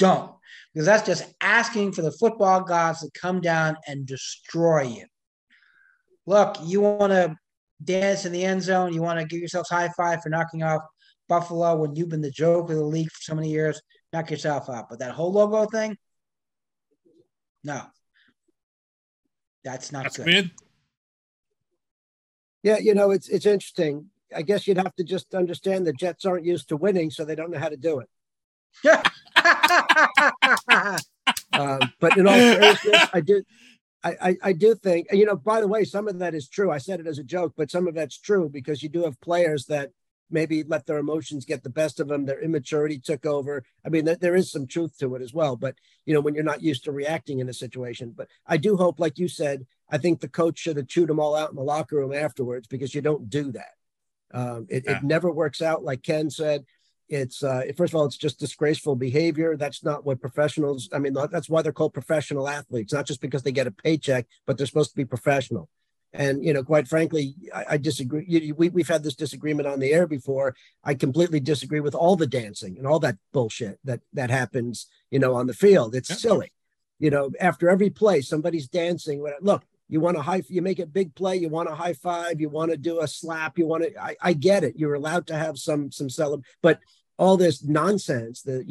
Don't. Because that's just asking for the football gods to come down and destroy you. Look, you want to dance in the end zone. You want to give yourself high five for knocking off Buffalo when you've been the joke of the league for so many years. Knock yourself out. But that whole logo thing, no. That's good. Weird. Yeah, it's interesting. I guess you'd have to just understand the Jets aren't used to winning, so they don't know how to do it. Yeah. But in all seriousness, I do think, by the way, some of that is true. I said it as a joke, but some of that's true because you do have players that maybe let their emotions get the best of them. Their immaturity took over. I mean, there is some truth to it as well. But, when you're not used to reacting in a situation. But I do hope, like you said, I think the coach should have chewed them all out in the locker room afterwards because you don't do that. It never works out. Like Ken said, it's first of all, it's just disgraceful behavior. That's not what professionals, that's why they're called professional athletes, not just because they get a paycheck, but they're supposed to be professional. And, quite frankly, I disagree. We've had this disagreement on the air before. I completely disagree with all the dancing and all that bullshit that happens, on the field. It's silly. After every play, somebody's dancing. Look, you want a you make a big play. You want a high five. You want to do a slap. I get it. You're allowed to have some celebration, but all this nonsense that,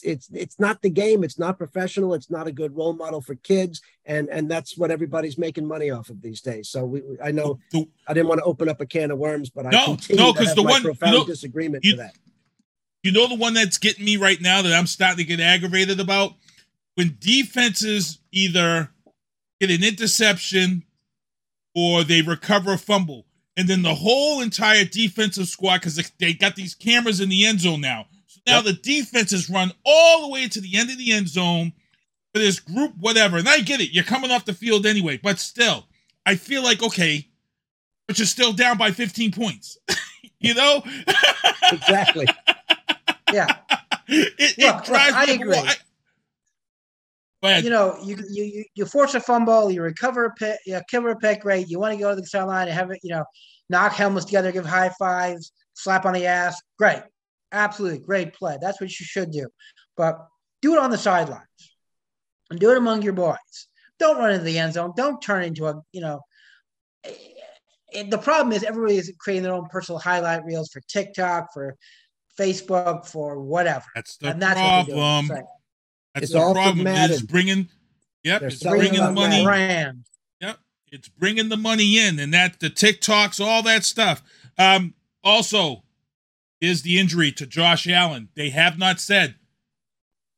it's not the game. It's not professional. It's not a good role model for kids. And that's what everybody's making money off of these days. So I know I didn't want to open up a can of worms, but I continue to have my profound disagreement to that. The one that's getting me right now that I'm starting to get aggravated about? When defenses either get an interception or they recover a fumble. And then the whole entire defensive squad, because they got these cameras in the end zone now. So now the defenses run all the way to the end of the end zone for this group, whatever. And I get it. You're coming off the field anyway. But still, I feel like, okay, but you're still down by 15 points. Exactly. Yeah. It drives me. I agree. You force a fumble, you recover a pick, right? You want to go to the sideline and have it, knock helmets together, give high fives, slap on the ass. Great. Absolutely great play. That's what you should do. But do it on the sidelines and do it among your boys. Don't run into the end zone. Don't turn into the problem is everybody is creating their own personal highlight reels for TikTok, for Facebook, for whatever. That's problem. What That's the problem. It's bringing, it's bringing money. It's bringing the money in, and that the TikToks, all that stuff. Also, is the injury to Josh Allen? They have not said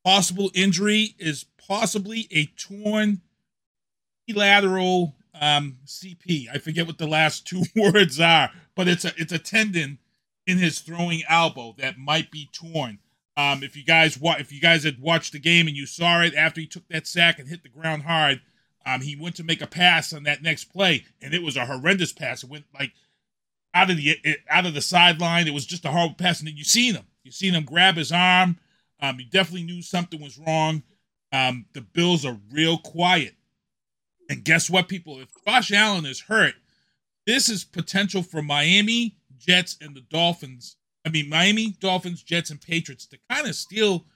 possible injury is possibly a torn lateral CP. I forget what the last two words are, but it's a tendon in his throwing elbow that might be torn. If you guys had watched the game and you saw it after he took that sack and hit the ground hard, he went to make a pass on that next play, and it was a horrendous pass. It went like out of the sideline. It was just a horrible pass, and then you seen him grab his arm. You definitely knew something was wrong. The Bills are real quiet. And guess what, people? If Josh Allen is hurt, this is potential for Miami, Jets, and the Dolphins. I mean, Miami, Dolphins, Jets, and Patriots to kind of steal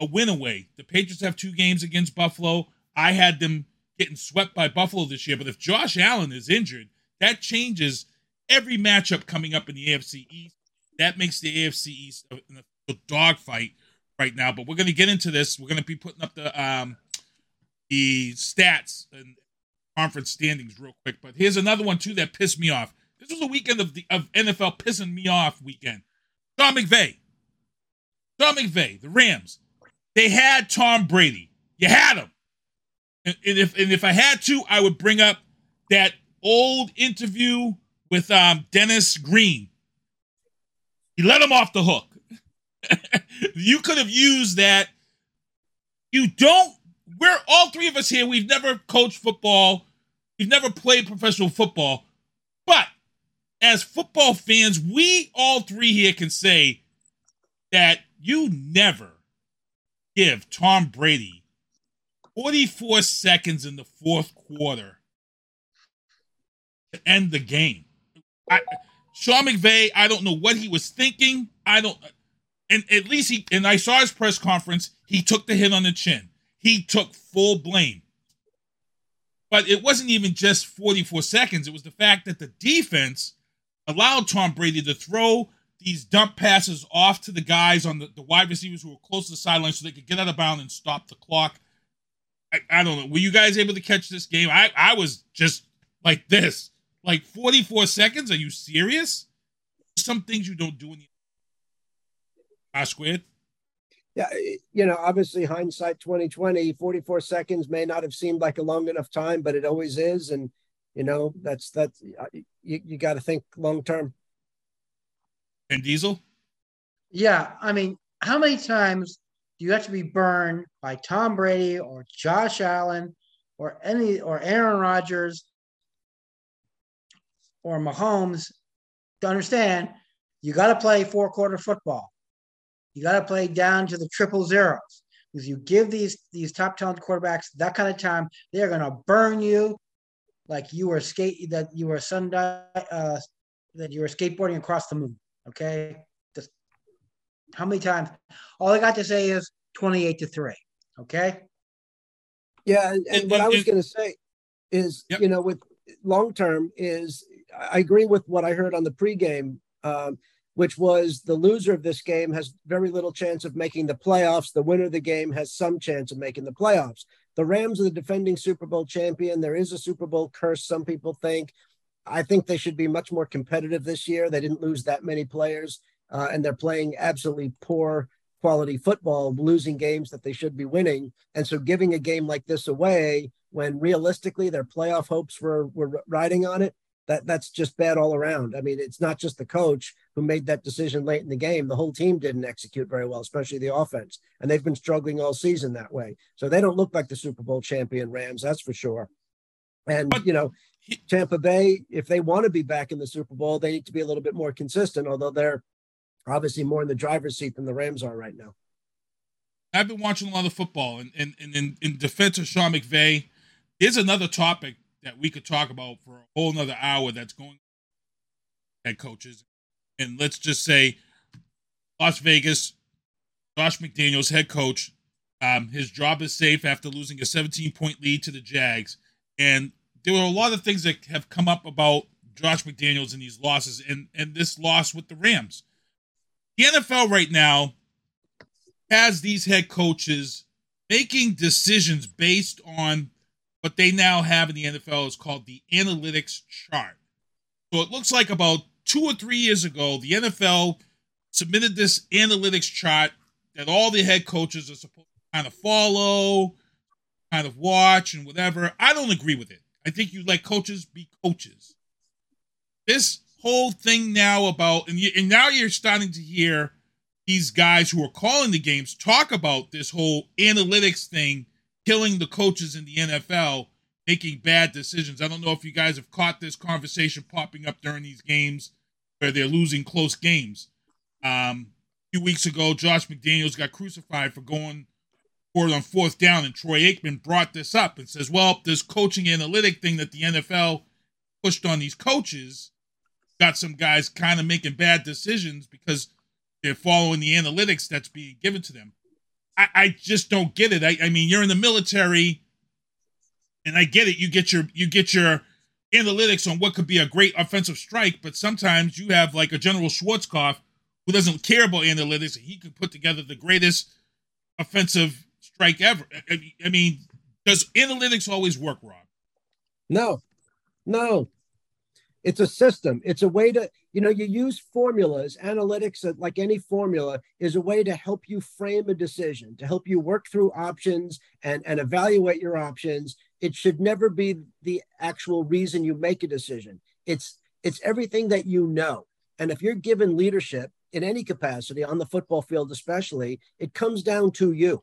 a win away. The Patriots have two games against Buffalo. I had them getting swept by Buffalo this year. But if Josh Allen is injured, that changes every matchup coming up in the AFC East. That makes the AFC East a dogfight right now. But we're going to get into this. We're going to be putting up the stats and conference standings real quick. But here's another one, too, that pissed me off. This was a weekend of NFL pissing me off weekend. Sean McVay, the Rams, they had Tom Brady. You had him. And if I had to, I would bring up that old interview with Dennis Green. He let him off the hook. You could have used that. You don't. We're all three of us here. We've never coached football. We've never played professional football. But as football fans, we all three here can say that you never give Tom Brady 44 seconds in the fourth quarter to end the game. Sean McVay, I don't know what he was thinking. And I saw his press conference. He took the hit on the chin. He took full blame. But it wasn't even just 44 seconds. It was the fact that the defense allowed Tom Brady to throw these dump passes off to the guys on the wide receivers who were close to the sideline so they could get out of bounds and stop the clock. I don't know. Were you guys able to catch this game? I was just like this. Like, 44 seconds? Are you serious? Some things you don't do in the I squared. Yeah, you know, obviously hindsight 2020, 44 seconds may not have seemed like a long enough time, but it always is. And, you know, that's you got to think long term. And Diesel? Yeah, I mean, how many times do you have to be burned by Tom Brady or Josh Allen or Aaron Rodgers or Mahomes to understand you got to play four-quarter football? You got to play down to the triple zeros. If you give these top talent quarterbacks that kind of time, they're going to burn you like you were skateboarding across the moon. Okay, just how many times? All I got to say is 28-3. Okay. Yeah, and what I was going to say is, yep. You know, with long term is I agree with what I heard on the pregame. Which was the loser of this game has very little chance of making the playoffs. The winner of the game has some chance of making the playoffs. The Rams are the defending Super Bowl champion. There is a Super Bowl curse, some people think. I think they should be much more competitive this year. They didn't lose that many players, and they're playing absolutely poor quality football, losing games that they should be winning. And so giving a game like this away when realistically their playoff hopes were riding on it, That's just bad all around. I mean, it's not just the coach who made that decision late in the game. The whole team didn't execute very well, especially the offense. And they've been struggling all season that way. So they don't look like the Super Bowl champion Rams, that's for sure. And, you know, Tampa Bay, if they want to be back in the Super Bowl, they need to be a little bit more consistent, although they're obviously more in the driver's seat than the Rams are right now. I've been watching a lot of football. And in defense of Sean McVay, there's another topic that we could talk about for a whole nother hour that's going head coaches. And let's just say Las Vegas, Josh McDaniels, head coach, his job is safe after losing a 17-point lead to the Jags. And there were a lot of things that have come up about Josh McDaniels and these losses and this loss with the Rams. The NFL right now has these head coaches making decisions based on what they now have in the NFL is called the analytics chart. So it looks like about 2 or 3 years ago, the NFL submitted this analytics chart that all the head coaches are supposed to kind of follow, kind of watch and whatever. I don't agree with it. I think you let coaches be coaches. This whole thing now about, and now you're starting to hear these guys who are calling the games talk about this whole analytics thing, killing the coaches in the NFL, making bad decisions. I don't know if you guys have caught this conversation popping up during these games where they're losing close games. A few weeks ago, Josh McDaniels got crucified for going for it on fourth down, and Troy Aikman brought this up and says, well, this coaching analytic thing that the NFL pushed on these coaches got some guys kind of making bad decisions because they're following the analytics that's being given to them. I just don't get it. I mean, you're in the military, and I get it. You get your analytics on what could be a great offensive strike, but sometimes you have like a General Schwarzkopf who doesn't care about analytics, and he can put together the greatest offensive strike ever. I mean, does analytics always work, Rob? No. It's a system. It's a way to, you use formulas. Analytics, like any formula, is a way to help you frame a decision, to help you work through options and evaluate your options. It should never be the actual reason you make a decision. It's everything that you know. And if you're given leadership in any capacity, on the football field especially, it comes down to you.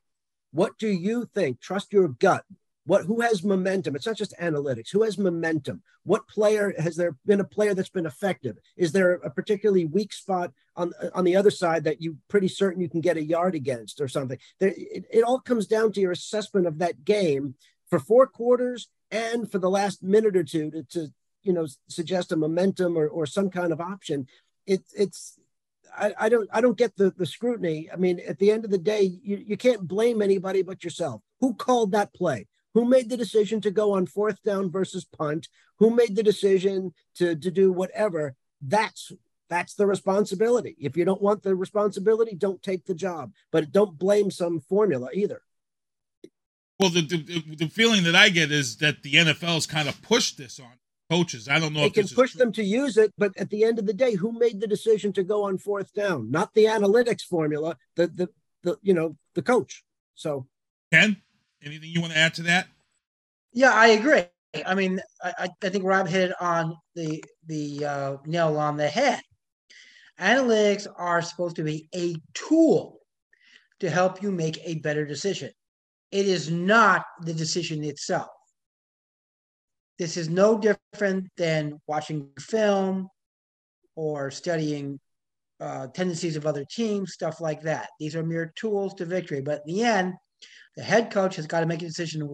What do you think? Trust your gut. Who has momentum? It's not just analytics. Who has momentum? What player has there been a player that's been effective? Is there a particularly weak spot on the other side that you pretty certain you can get a yard against or something? It all comes down to your assessment of that game for four quarters and for the last minute or two to suggest a momentum or some kind of option. I don't get the scrutiny. I mean, at the end of the day, you can't blame anybody but yourself. Who called that play? Who made the decision to go on fourth down versus punt? Who made the decision to do whatever? That's the responsibility. If you don't want the responsibility, don't take the job. But don't blame some formula either. Well, the feeling that I get is that the NFL has kind of pushed this on coaches. I don't know if they can push them to use it, but at the end of the day, who made the decision to go on fourth down? Not the analytics formula, the coach. So, Ken? Anything you want to add to that? Yeah, I agree. I mean, I think Rob hit it on the nail on the head. Analytics are supposed to be a tool to help you make a better decision. It is not the decision itself. This is no different than watching film or studying tendencies of other teams, stuff like that. These are mere tools to victory. But in the end, the head coach has got to make a decision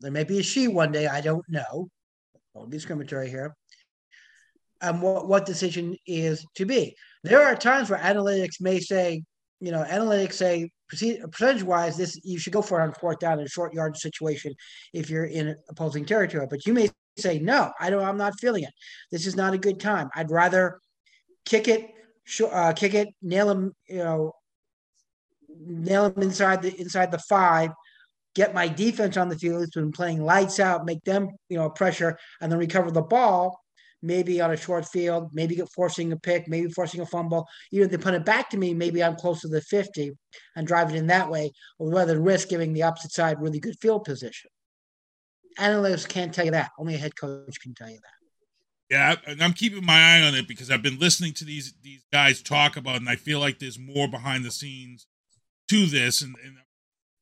there may be a she one day, I don't know. Don't be discriminatory here. What decision is to be. There are times where analytics may say, analytics say percentage-wise, you should go for it on fourth down in a short yardage situation if you're in opposing territory. But you may say, no, I'm not feeling it. This is not a good time. I'd rather kick it, nail him, nail them inside the five, get my defense on the field. It's been playing lights out, make them, pressure, and then recover the ball, maybe on a short field, maybe forcing a pick, maybe forcing a fumble. They put it back to me, maybe I'm close to the 50 and drive it in that way, or rather risk giving the opposite side really good field position. Analysts can't tell you that. Only a head coach can tell you that. Yeah, and I'm keeping my eye on it because I've been listening to these guys talk about it, and I feel like there's more behind the scenes to this.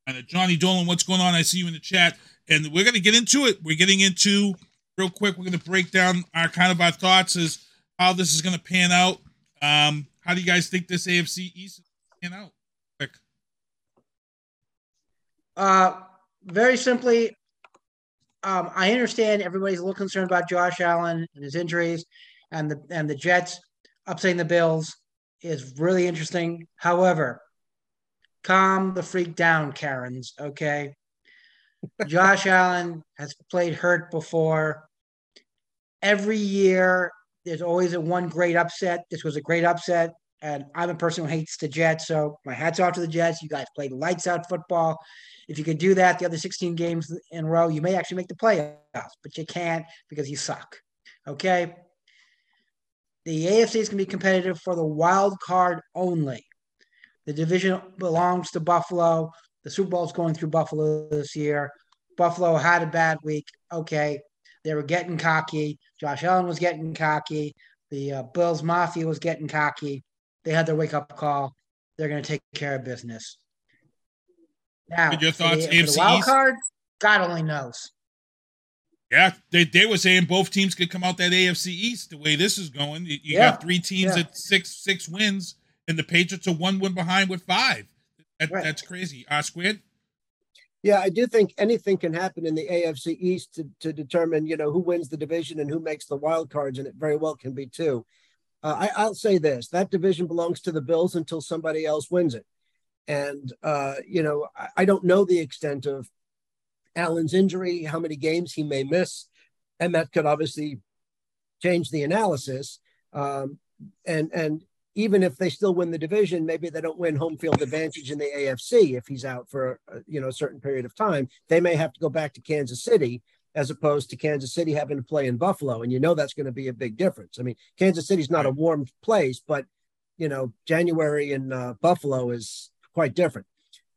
And Johnny Dolan, what's going on? I see you in the chat, and we're going to get into it. We're getting into real quick. We're going to break down our thoughts as how this is going to pan out. How do you guys think this AFC East is going to pan out? Quick. Very simply, I understand everybody's a little concerned about Josh Allen and his injuries, and the Jets upsetting the Bills is really interesting. However, calm the freak down, Karens, okay? Josh Allen has played hurt before. Every year, there's always one great upset. This was a great upset, and I'm a person who hates the Jets, so my hat's off to the Jets. You guys played lights-out football. If you could do that the other 16 games in a row, you may actually make the playoffs, but you can't because you suck, okay? The AFC is going to be competitive for the wild card only. The division belongs to Buffalo. The Super Bowl is going through Buffalo this year. Buffalo had a bad week. Okay, they were getting cocky. Josh Allen was getting cocky. The Bills Mafia was getting cocky. They had their wake-up call. They're going to take care of business. Now, your thoughts, AFC wild card, God only knows. Yeah, they were saying both teams could come out that AFC East the way this is going. You got three teams at six wins, and the Patriots are one win behind with five. That's crazy. Squid? Yeah, I do think anything can happen in the AFC East to determine, who wins the division and who makes the wild cards, and it very well can be two. I'll say this, that division belongs to the Bills until somebody else wins it. And, I don't know the extent of Allen's injury, how many games he may miss, and that could obviously change the analysis. And even if they still win the division, maybe they don't win home field advantage in the AFC if he's out for a certain period of time. They may have to go back to Kansas City as opposed to Kansas City having to play in Buffalo. And that's going to be a big difference. I mean, Kansas City's not a warm place, but, January in Buffalo is quite different.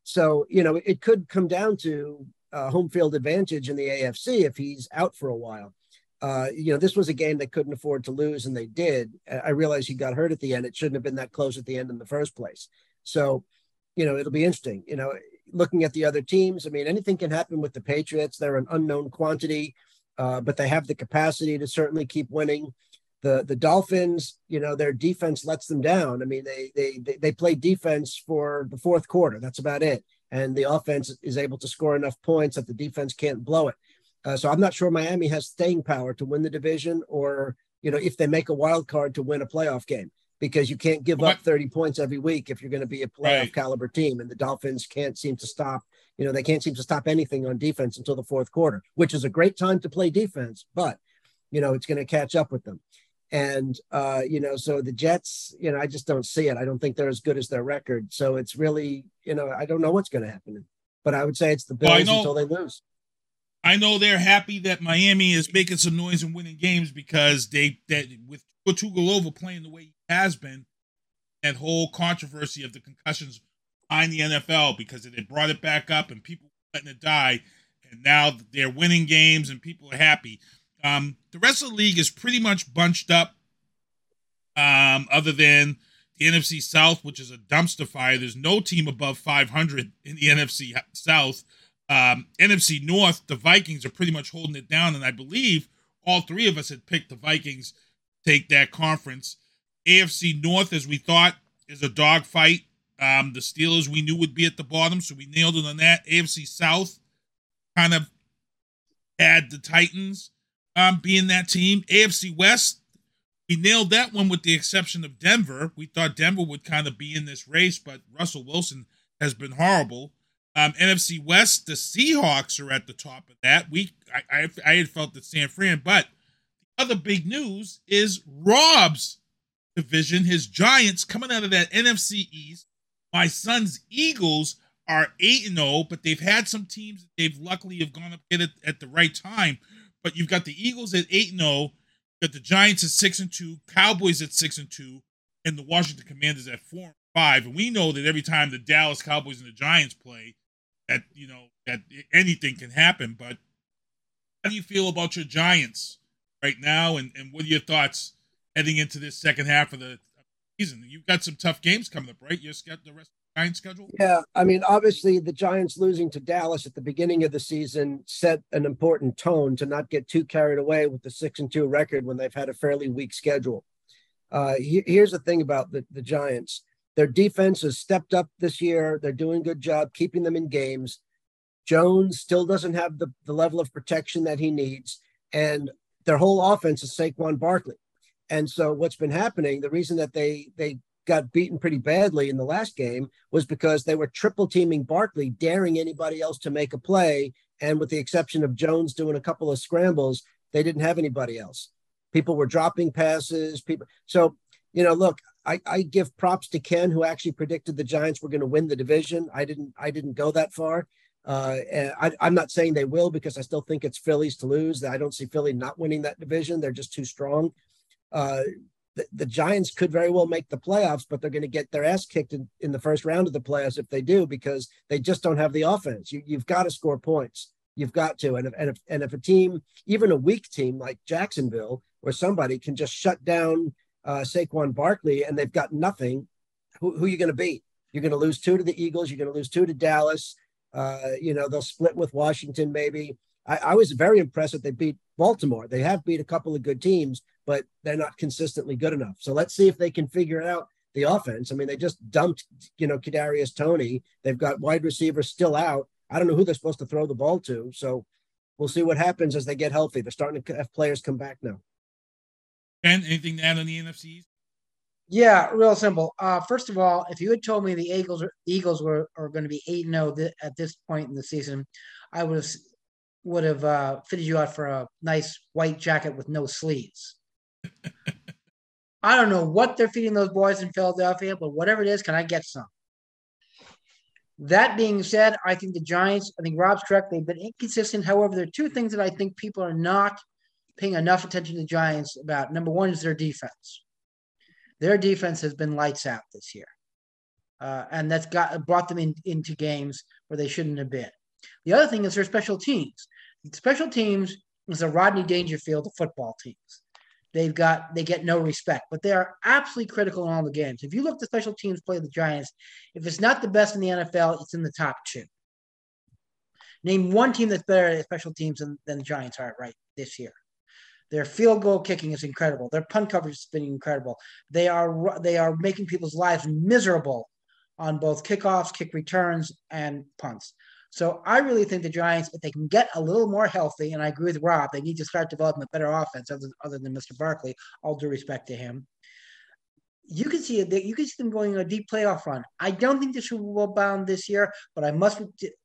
So, it could come down to home field advantage in the AFC if he's out for a while. This was a game they couldn't afford to lose, and they did. I realize he got hurt at the end. It shouldn't have been that close at the end in the first place. So, it'll be interesting. Looking at the other teams, I mean, anything can happen with the Patriots. They're an unknown quantity, but they have the capacity to certainly keep winning. The Dolphins, their defense lets them down. I mean, they play defense for the fourth quarter. That's about it. And the offense is able to score enough points that the defense can't blow it. So I'm not sure Miami has staying power to win the division or, if they make a wild card to win a playoff game, because you can't give up 30 points every week if you're going to be a playoff caliber team. And the Dolphins can't seem to stop, they can't seem to stop anything on defense until the fourth quarter, which is a great time to play defense, but, it's going to catch up with them. And, so the Jets, I just don't see it. I don't think they're as good as their record. So it's really, I don't know what's going to happen, but I would say it's the Bills until they lose. I know they're happy that Miami is making some noise and winning games because with Tuiagalova playing the way he has been, that whole controversy of the concussions behind the NFL because they brought it back up and people were letting it die, and now they're winning games and people are happy. The rest of the league is pretty much bunched up, other than the NFC South, which is a dumpster fire. There's no team above 500 in the NFC South. NFC North, the Vikings are pretty much holding it down, and I believe all three of us had picked the Vikings to take that conference. AFC North, as we thought, is a dogfight. The Steelers we knew would be at the bottom, so we nailed it on that. AFC South kind of had the Titans being that team. AFC West, we nailed that one with the exception of Denver. We thought Denver would kind of be in this race, but Russell Wilson has been horrible. NFC West, the Seahawks are at the top of that. I had felt that San Fran, but the other big news is Rob's division, his Giants coming out of that NFC East. My son's Eagles are 8-0, but they've had some teams that they've luckily have gone up at the right time. But you've got the Eagles at 8-0, got the Giants at 6-2, Cowboys at 6-2, and the Washington Commanders at 4-5. And we know that every time the Dallas Cowboys and the Giants play, that anything can happen. But how do you feel about your Giants right now, and what are your thoughts heading into this second half of the season? You've got some tough games coming up, right? You're got the rest of the Giants schedule? Yeah, I mean, obviously the Giants losing to Dallas at the beginning of the season set an important tone to not get too carried away with the 6-2 record when they've had a fairly weak schedule. Here's the thing about the Giants. Their defense has stepped up this year. They're doing a good job keeping them in games. Jones still doesn't have the level of protection that he needs. And their whole offense is Saquon Barkley. And so what's been happening, the reason that they got beaten pretty badly in the last game was because they were triple teaming Barkley, daring anybody else to make a play. And with the exception of Jones doing a couple of scrambles, they didn't have anybody else. People were dropping passes. So, look, I give props to Ken, who actually predicted the Giants were going to win the division. I didn't go that far. I'm not saying they will because I still think it's Phillies to lose. I don't see Philly not winning that division. They're just too strong. the Giants could very well make the playoffs, but they're going to get their ass kicked in the first round of the playoffs if they do, because they just don't have the offense. You've got to score points. You've got to. And if a team, even a weak team like Jacksonville or somebody, can just shut down Saquon Barkley and they've got nothing, who are you going to beat? You're going to lose two to the Eagles. You're going to lose two to Dallas. They'll split with Washington maybe. I was very impressed that they beat Baltimore. They have beat a couple of good teams, but they're not consistently good enough. So let's see if they can figure out the offense. I mean, they just dumped, Kadarius Toney. They've got wide receivers still out. I don't know who they're supposed to throw the ball to. So we'll see what happens as they get healthy. They're starting to have players come back now. Ben, anything to add on the NFCs? Yeah, real simple. First of all, if you had told me the Eagles are going to be 8-0 at this point in the season, I would have fitted you out for a nice white jacket with no sleeves. I don't know what they're feeding those boys in Philadelphia, but whatever it is, can I get some? That being said, I think the Giants, I think Rob's correct, they've been inconsistent. However, there are two things that I think people are not paying enough attention to the Giants about. Number one is their defense. Their defense has been lights out this year. And that's brought them into games where they shouldn't have been. The other thing is their special teams. Special teams is a Rodney Dangerfield of football teams. They get no respect, but they are absolutely critical in all the games. If you look at the special teams play the Giants, if it's not the best in the NFL, it's in the top two. Name one team that's better at special teams than the Giants are right this year. Their field goal kicking is incredible. Their punt coverage has been incredible. They are making people's lives miserable on both kickoffs, kick returns, and punts. So I really think the Giants, if they can get a little more healthy, and I agree with Rob, they need to start developing a better offense other than Mr. Barkley, all due respect to him. You can see them going on a deep playoff run. I don't think this will be bound this year, but I must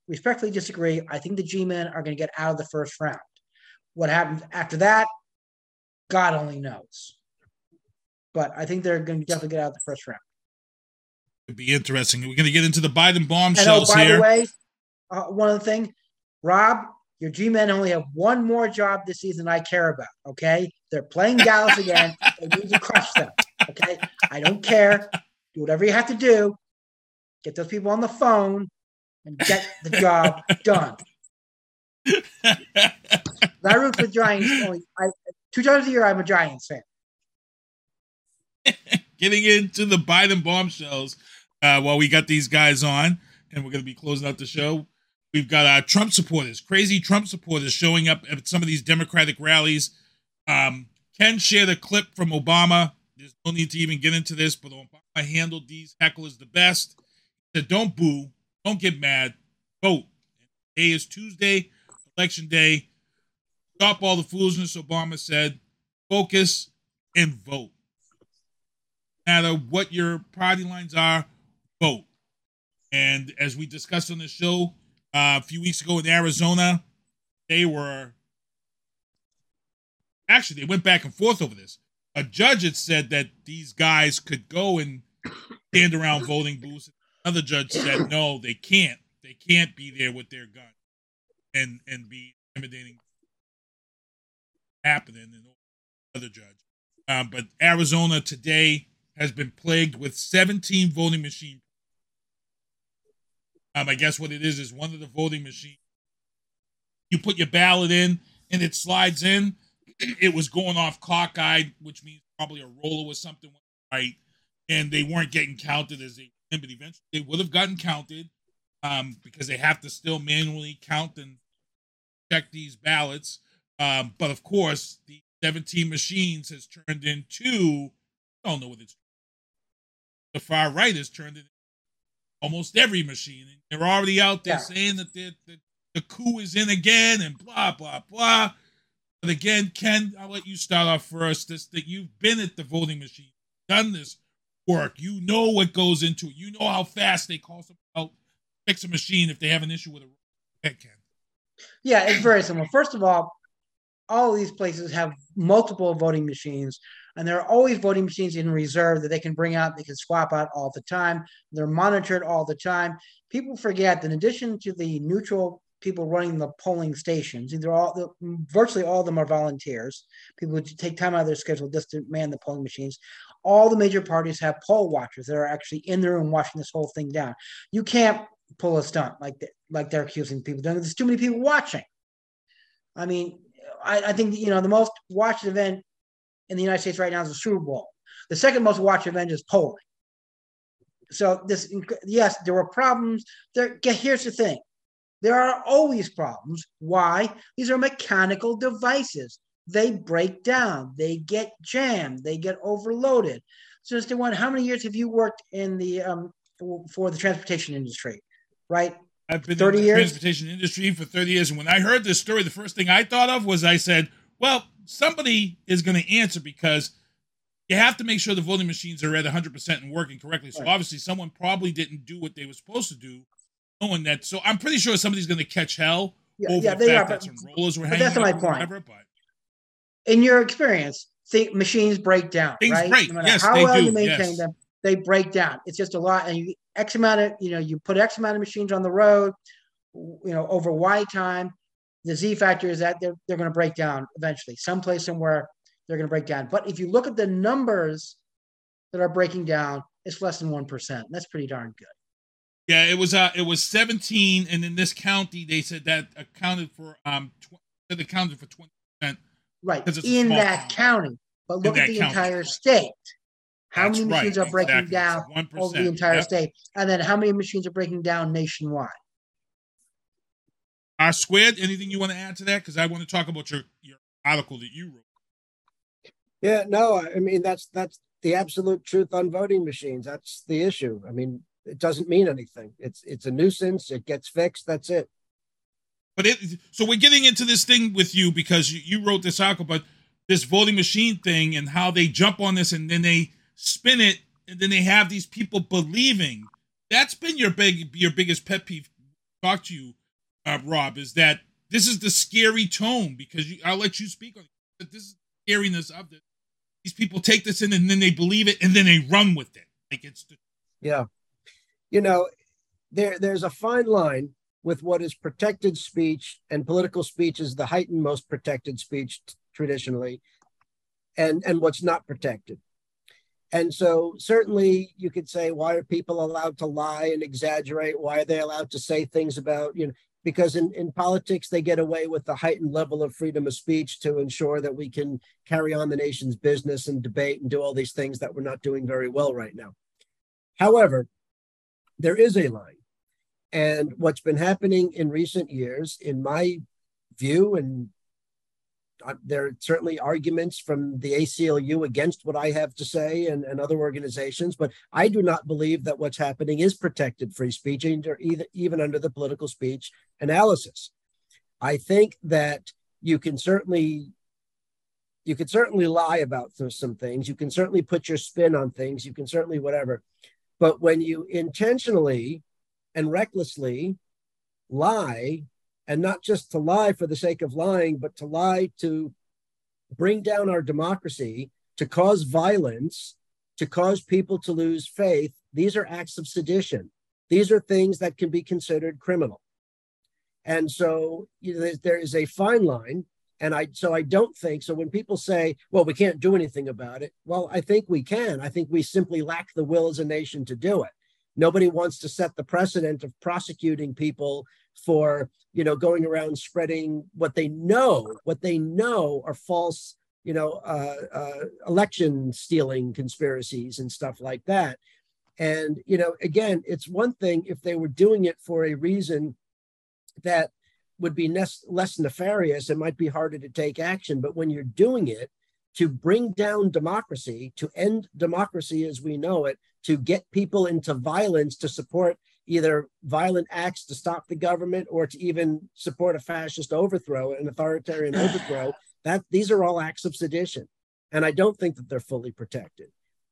respectfully disagree. I think the G-men are going to get out of the first round. What happens after that, God only knows. But I think they're going to definitely get out of the first round. It'd be interesting. We're going to get into the Biden bombshells here. And by the way, one other thing, Rob, your G-men only have one more job this season I care about, okay? They're playing Dallas again. They need to crush them, okay? I don't care. Do whatever you have to do. Get those people on the phone and get the job done. I root for Giants only. Two times a year, I'm a Giants fan. Getting into the Biden bombshells while we got these guys on, and we're going to be closing out the show. We've got our Trump supporters, crazy Trump supporters showing up at some of these Democratic rallies. Ken shared a clip from Obama. There's no need to even get into this, but Obama handled these hecklers the best. He said, don't boo, don't get mad, vote. Today is Tuesday, Election Day. Stop all the foolishness, Obama said. Focus and vote. No matter what your party lines are, vote. And as we discussed on the show, a few weeks ago in Arizona, they went back and forth over this. A judge had said that these guys could go and stand around voting booths. Another judge said, no, they can't. They can't be there with their gun and be intimidating. Happening. And another judge. But Arizona today has been plagued with 17 voting machines. I guess what it is one of the voting machines. You put your ballot in and it slides in. It was going off cockeyed, which means probably a roller or something went right. And they weren't getting counted as they went, but eventually they would have gotten counted because they have to still manually count and check these ballots. But of course, the 17 machines has turned into, I don't know what it's, the far right has turned into almost every machine. And they're already out there saying that the coup is in again and blah, blah, blah. But again, Ken, I'll let you start off first. That you've been at the voting machine, done this work. You know what goes into it. You know how fast they call somebody out, fix a machine if they have an issue with a Ken. Yeah, it's very simple. First of all of these places have multiple voting machines, and there are always voting machines in reserve that they can bring out, they can swap out all the time. They're monitored all the time. People forget that in addition to the neutral people running the polling stations. Virtually all of them are volunteers, people who take time out of their schedule just to man the polling machines. All the major parties have poll watchers that are actually in the room watching this whole thing down. You can't pull a stunt like they're accusing people doing. There's too many people watching. I mean, I think, you know, the most watched event in the United States right now is the Super Bowl. The second most watched event is polling. So this, yes, there were problems. Here's the thing. There are always problems. Why? These are mechanical devices. They break down. They get jammed. They get overloaded. Sinister One, how many years have you worked in the for the transportation industry, right? I've been in the transportation industry for 30 years. And when I heard this story, the first thing I thought of was I said, well, somebody is going to answer because you have to make sure the voting machines are at 100% and working correctly. So obviously someone probably didn't do what they were supposed to do knowing that. So I'm pretty sure somebody's going to catch hell over the fact that some rollers were hanging. That's my point. Whatever, but in your experience, machines break down, right? Break. No yes, how they well do. You maintain yes. them, they break down. It's just a lot. And you X amount of, you know, you put X amount of machines on the road, you know, over Y time. The Z factor is that they're going to break down eventually. Someplace, somewhere, they're going to break down. But if you look at the numbers that are breaking down, it's less than 1%. That's pretty darn good. Yeah, it was 17, and in this county, they said that accounted for 20%. Right, in that county. But look at the entire state. How many machines are breaking down over the entire state? And then how many machines are breaking down nationwide? R-squared, anything you want to add to that? Because I want to talk about your article that you wrote. Yeah, no, I mean, that's the absolute truth on voting machines. That's the issue. I mean, it doesn't mean anything. It's a nuisance. It gets fixed. That's it. But so we're getting into this thing with you because you wrote this article, but this voting machine thing and how they jump on this and then they spin it and then they have these people believing. That's been your biggest pet peeve. Talk to you. Rob, is that this is the scary tone because I'll let you speak on it, but this is the scariness of this. These people take this in and then they believe it and then they run with it. Like it's yeah. You know, there's a fine line with what is protected speech, and political speech is the heightened most protected speech traditionally, and what's not protected. And so certainly you could say, why are people allowed to lie and exaggerate? Why are they allowed to say things about, you know, because in politics, they get away with the heightened level of freedom of speech to ensure that we can carry on the nation's business and debate and do all these things that we're not doing very well right now. However, there is a line. And what's been happening in recent years, in my view, and there are certainly arguments from the ACLU against what I have to say and other organizations, but I do not believe that what's happening is protected free speech, or even under the political speech analysis. I think that you can certainly lie about some things. You can certainly put your spin on things. You can certainly whatever. But when you intentionally and recklessly lie, and not just to lie for the sake of lying, but to lie to bring down our democracy, to cause violence, to cause people to lose faith. These are acts of sedition. These are things that can be considered criminal. And so you know, there is a fine line. And I don't think, so when people say, well, we can't do anything about it. Well, I think we can. I think we simply lack the will as a nation to do it. Nobody wants to set the precedent of prosecuting people for, you know, going around spreading what they know are false, you know, election stealing conspiracies and stuff like that. And, you know, again, it's one thing if they were doing it for a reason that would be less nefarious, it might be harder to take action. But when you're doing it to bring down democracy, to end democracy as we know it, to get people into violence, to support either violent acts to stop the government or to even support a fascist overthrow, an authoritarian overthrow, that these are all acts of sedition. And I don't think that they're fully protected.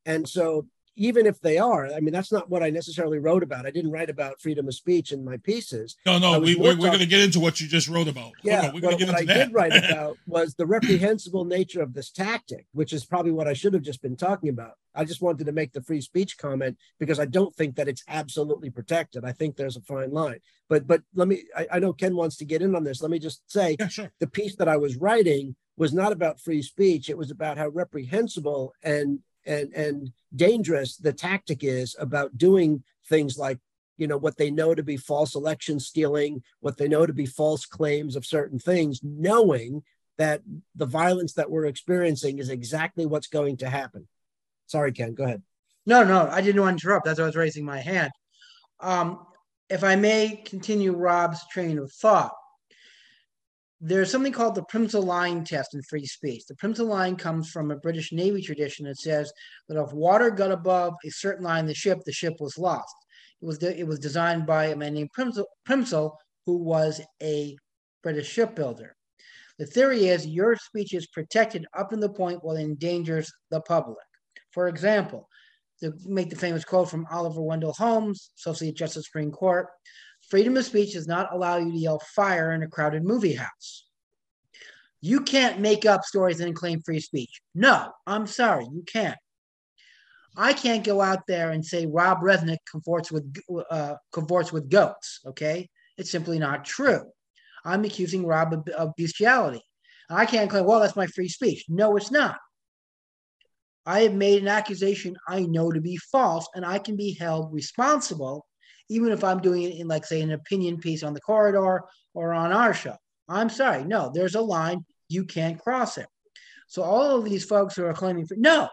And so even if they are, I mean, that's not what I necessarily wrote about. I didn't write about freedom of speech in my pieces. No, we're going to get into what you just wrote about. Yeah, what I did write about was the reprehensible nature of this tactic, which is probably what I should have just been talking about. I just wanted to make the free speech comment because I don't think that it's absolutely protected. I think there's a fine line. But let me, I know Ken wants to get in on this. Let me just say the piece that I was writing was not about free speech. It was about how reprehensible and dangerous the tactic is about doing things like, you know, what they know to be false election stealing, what they know to be false claims of certain things, knowing that the violence that we're experiencing is exactly what's going to happen. Sorry, Ken, go ahead. No, I didn't want to interrupt. That's why I was raising my hand. If I may continue Rob's train of thought, there's something called the Primsal Line test in free speech. The Primsal Line comes from a British Navy tradition that says that if water got above a certain line of the ship was lost. It was designed by a man named Primsal, who was a British shipbuilder. The theory is your speech is protected up to the point where it endangers the public. For example, to make the famous quote from Oliver Wendell Holmes, Associate Justice, Supreme Court, freedom of speech does not allow you to yell fire in a crowded movie house. You can't make up stories and claim free speech. No, I'm sorry, you can't. I can't go out there and say Rob Resnick convorts with goats, okay? It's simply not true. I'm accusing Rob of bestiality. I can't claim, well, that's my free speech. No, it's not. I have made an accusation I know to be false, and I can be held responsible even if I'm doing it in, like, say, an opinion piece on the corridor or on our show. I'm sorry. No, there's a line. You can't cross it. So all of these folks who are claiming, no,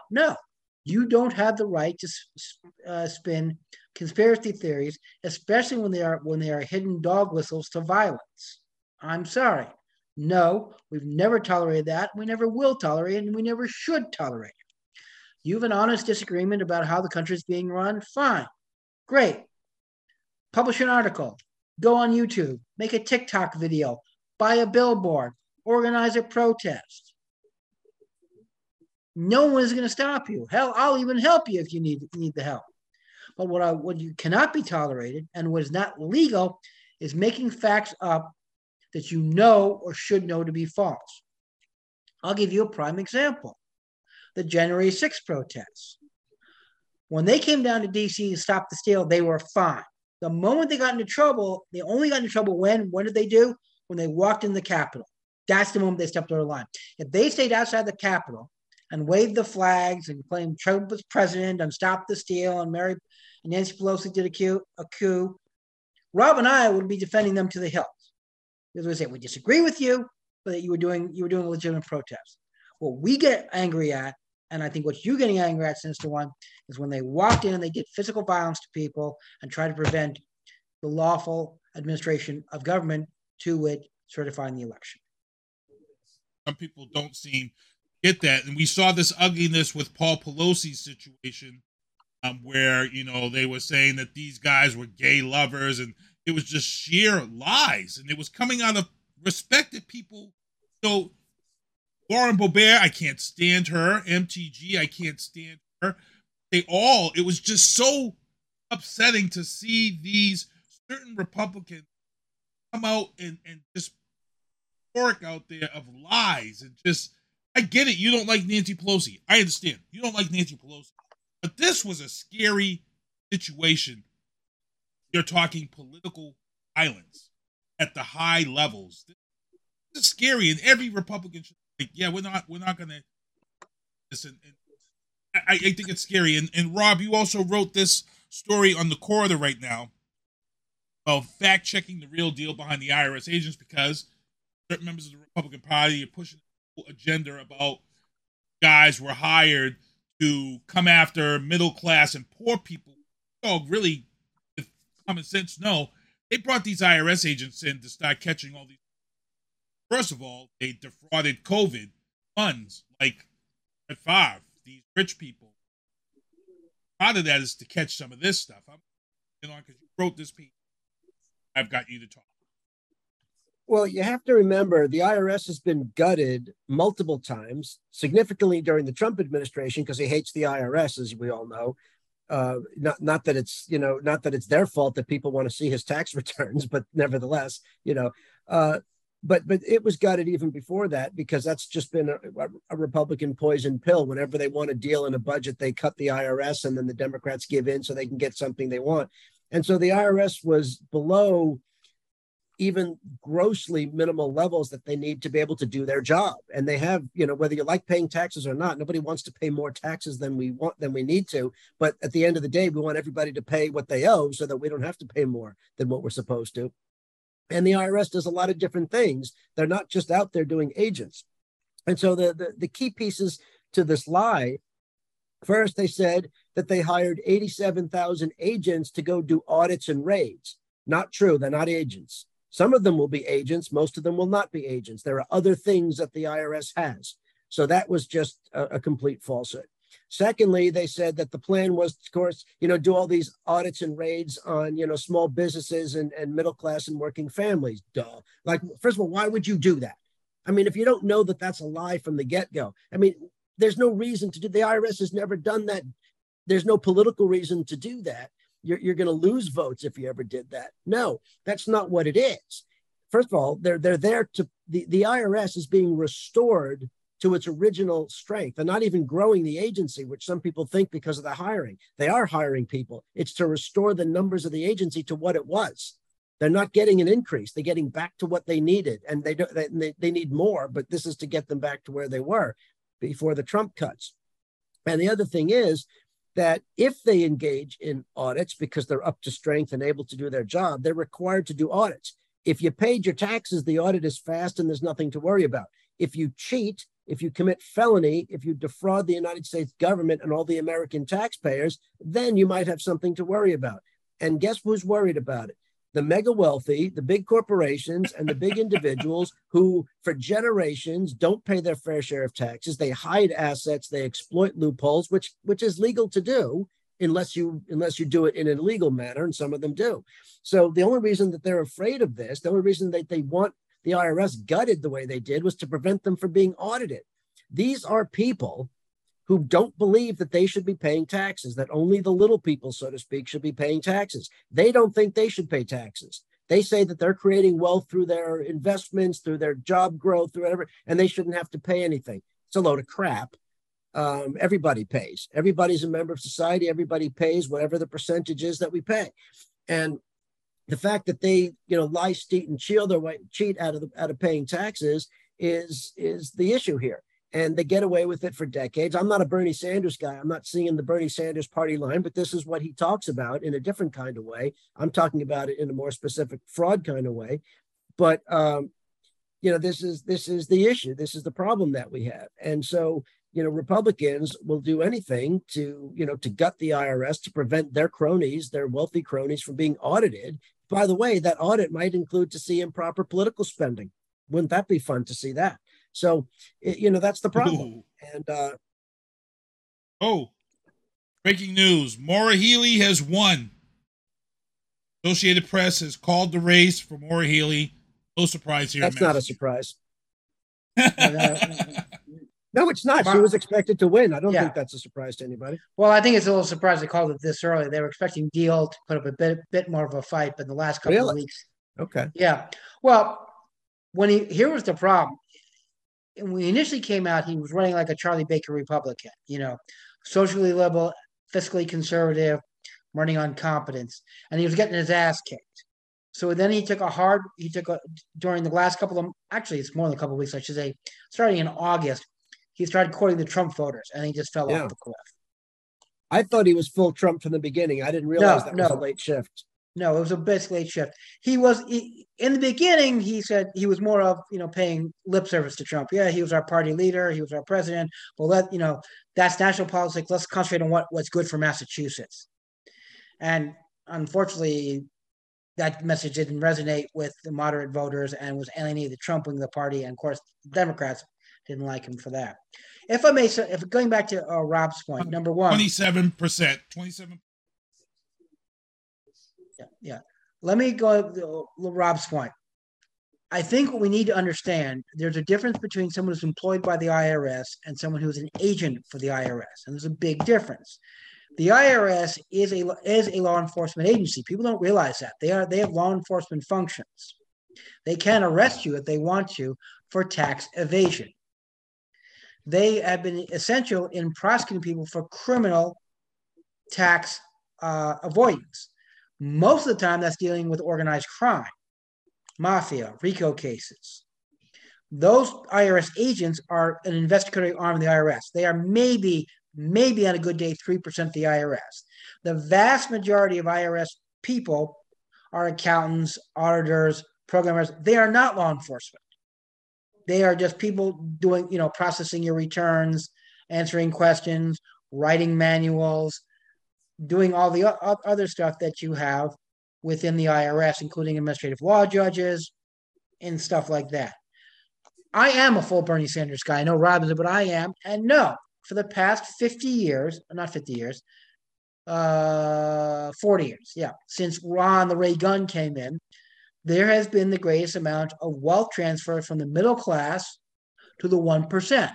you don't have the right to spin conspiracy theories, especially when they are hidden dog whistles to violence. I'm sorry. No, we've never tolerated that. We never will tolerate it, and we never should tolerate it. You have an honest disagreement about how the country is being run? Fine. Great. Publish an article, go on YouTube, make a TikTok video, buy a billboard, organize a protest. No one is going to stop you. Hell, I'll even help you if you need the help. But what you cannot be tolerated and what is not legal is making facts up that you know or should know to be false. I'll give you a prime example. The January 6th protests. When they came down to D.C. to stop the steal, they were fine. The moment they got into trouble, they only got into trouble when? What did they do? When they walked in the Capitol. That's the moment they stepped over the line. If they stayed outside the Capitol and waved the flags and claimed Trump was president and stopped the steal and Nancy Pelosi did a coup, Rob and I would be defending them to the hilt. Because we would say, we disagree with you, but that you were doing a legitimate protest. What we get angry at, and I think what you're getting angry at, Sinister One, is when they walked in and they did physical violence to people and tried to prevent the lawful administration of government, to wit, certifying the election. Some people don't seem to get that. And we saw this ugliness with Paul Pelosi's situation where, you know, they were saying that these guys were gay lovers, and it was just sheer lies. And it was coming out of respected people. So Lauren Boebert, I can't stand her. MTG, I can't stand her. It was just so upsetting to see these certain Republicans come out and just work out there of lies. And just, I get it. You don't like Nancy Pelosi. I understand. You don't like Nancy Pelosi. But this was a scary situation. You're talking political violence at the high levels. This is scary, and every Republican should. Like, yeah, we're not gonna listen. I think it's scary. And Rob, you also wrote this story on the corridor right now of fact checking the real deal behind the IRS agents, because certain members of the Republican Party are pushing the whole agenda about guys were hired to come after middle class and poor people. Oh, really? If common sense, no. They brought these IRS agents in to start catching all these. First of all, they defrauded COVID funds like Fred Favre, these rich people. Part of that is to catch some of this stuff. Because you wrote this piece, I've got you to talk. Well, you have to remember the IRS has been gutted multiple times, significantly during the Trump administration, because he hates the IRS, as we all know. Not that it's, you know, not that it's their fault that people want to see his tax returns, but nevertheless, you know, but it was gutted even before that, because that's just been a Republican poison pill. Whenever they want to deal in a budget, they cut the IRS, and then the Democrats give in so they can get something they want. And so the IRS was below even grossly minimal levels that they need to be able to do their job. And they have, you know, whether you like paying taxes or not, nobody wants to pay more taxes than we want, than we need to. But at the end of the day, we want everybody to pay what they owe so that we don't have to pay more than what we're supposed to. And the IRS does a lot of different things. They're not just out there doing agents. And so the key pieces to this lie, first, they said that they hired 87,000 agents to go do audits and raids. Not true. They're not agents. Some of them will be agents. Most of them will not be agents. There are other things that the IRS has. So that was just a complete falsehood. Secondly, they said that the plan was, of course, you know, do all these audits and raids on, you know, small businesses and middle class and working families. Duh. Like, first of all, why would you do that? I mean, if you don't know that that's a lie from the get-go, I mean, there's no reason to do. The IRS has never done that. There's no political reason to do that. You're going to lose votes if you ever did that. No, that's not what it is. First of all, they're there to, the IRS is being restored to its original strength. They're not even growing the agency, which some people think because of the hiring. They are hiring people. It's to restore the numbers of the agency to what it was. They're not getting an increase. They're getting back to what they needed. And they need more, but this is to get them back to where they were before the Trump cuts. And the other thing is that if they engage in audits, because they're up to strength and able to do their job, they're required to do audits. If you paid your taxes, the audit is fast and there's nothing to worry about. If you cheat, if you commit felony, if you defraud the United States government and all the American taxpayers, then you might have something to worry about. And guess who's worried about it? The mega wealthy, the big corporations, and the big individuals who for generations don't pay their fair share of taxes. They hide assets, they exploit loopholes, which is legal to do unless you do it in an illegal manner, and some of them do. So the only reason that they're afraid of this, the only reason that they want the IRS gutted the way they did, was to prevent them from being audited. These are people who don't believe that they should be paying taxes, that only the little people, so to speak, should be paying taxes. They don't think they should pay taxes. They say that they're creating wealth through their investments, through their job growth, through whatever, and they shouldn't have to pay anything. It's a load of crap. Everybody pays. Everybody's a member of society. Everybody pays whatever the percentage is that we pay. And the fact that they, you know, lie, cheat, and shield their way, cheat out of paying taxes is the issue here. And they get away with it for decades. I'm not a Bernie Sanders guy. I'm not seeing the Bernie Sanders party line, but this is what he talks about in a different kind of way. I'm talking about it in a more specific fraud kind of way. But, you know, this is the issue. This is the problem that we have. And so, you know, Republicans will do anything to, you know, to gut the IRS, to prevent their cronies, their wealthy cronies, from being audited. By the way, that audit might include to see improper political spending. Wouldn't that be fun to see that? So, you know, that's the problem. And breaking news. Maura Healy has won. Associated Press has called the race for Maura Healy. No surprise here. That's not a surprise. No, it's not. She was expected to win. I don't think that's a surprise to anybody. Well, I think it's a little surprise they called it this early. They were expecting DL to put up a bit more of a fight, but in the last couple of weeks. Okay. Yeah. Well, here was the problem. When he initially came out, he was running like a Charlie Baker Republican, you know, socially liberal, fiscally conservative, running on competence, and he was getting his ass kicked. So then during the last couple of, actually it's more than a couple of weeks, I should say, starting in August, he started courting the Trump voters, and he just fell off the cliff. I thought he was full Trump from the beginning. I didn't realize that was a late shift. No, it was a big late shift. In the beginning, he said he was more of, you know, paying lip service to Trump. Yeah, he was our party leader. He was our president. Well, that's national politics. Let's concentrate on what's good for Massachusetts. And unfortunately, that message didn't resonate with the moderate voters and was alienated the Trump wing of the party. And, of course, the Democrats didn't like him for that. If I may say, going back to Rob's point, number one. 27%. Yeah. Let me go to Rob's point. I think what we need to understand, there's a difference between someone who's employed by the IRS and someone who's an agent for the IRS. And there's a big difference. The IRS is a law enforcement agency. People don't realize that. They have law enforcement functions. They can arrest you if they want to for tax evasion. They have been essential in prosecuting people for criminal tax avoidance. Most of the time, that's dealing with organized crime, mafia, RICO cases. Those IRS agents are an investigatory arm of the IRS. They are maybe on a good day, 3% of the IRS. The vast majority of IRS people are accountants, auditors, programmers. They are not law enforcement. They are just people doing, processing your returns, answering questions, writing manuals, doing all the other stuff that you have within the IRS, including administrative law judges and stuff like that. I am a full Bernie Sanders guy. I know Rob is, but I am. And no, for the past 40 years, since Ron the Ray Gunn came in, there has been the greatest amount of wealth transfer from the middle class to the 1%.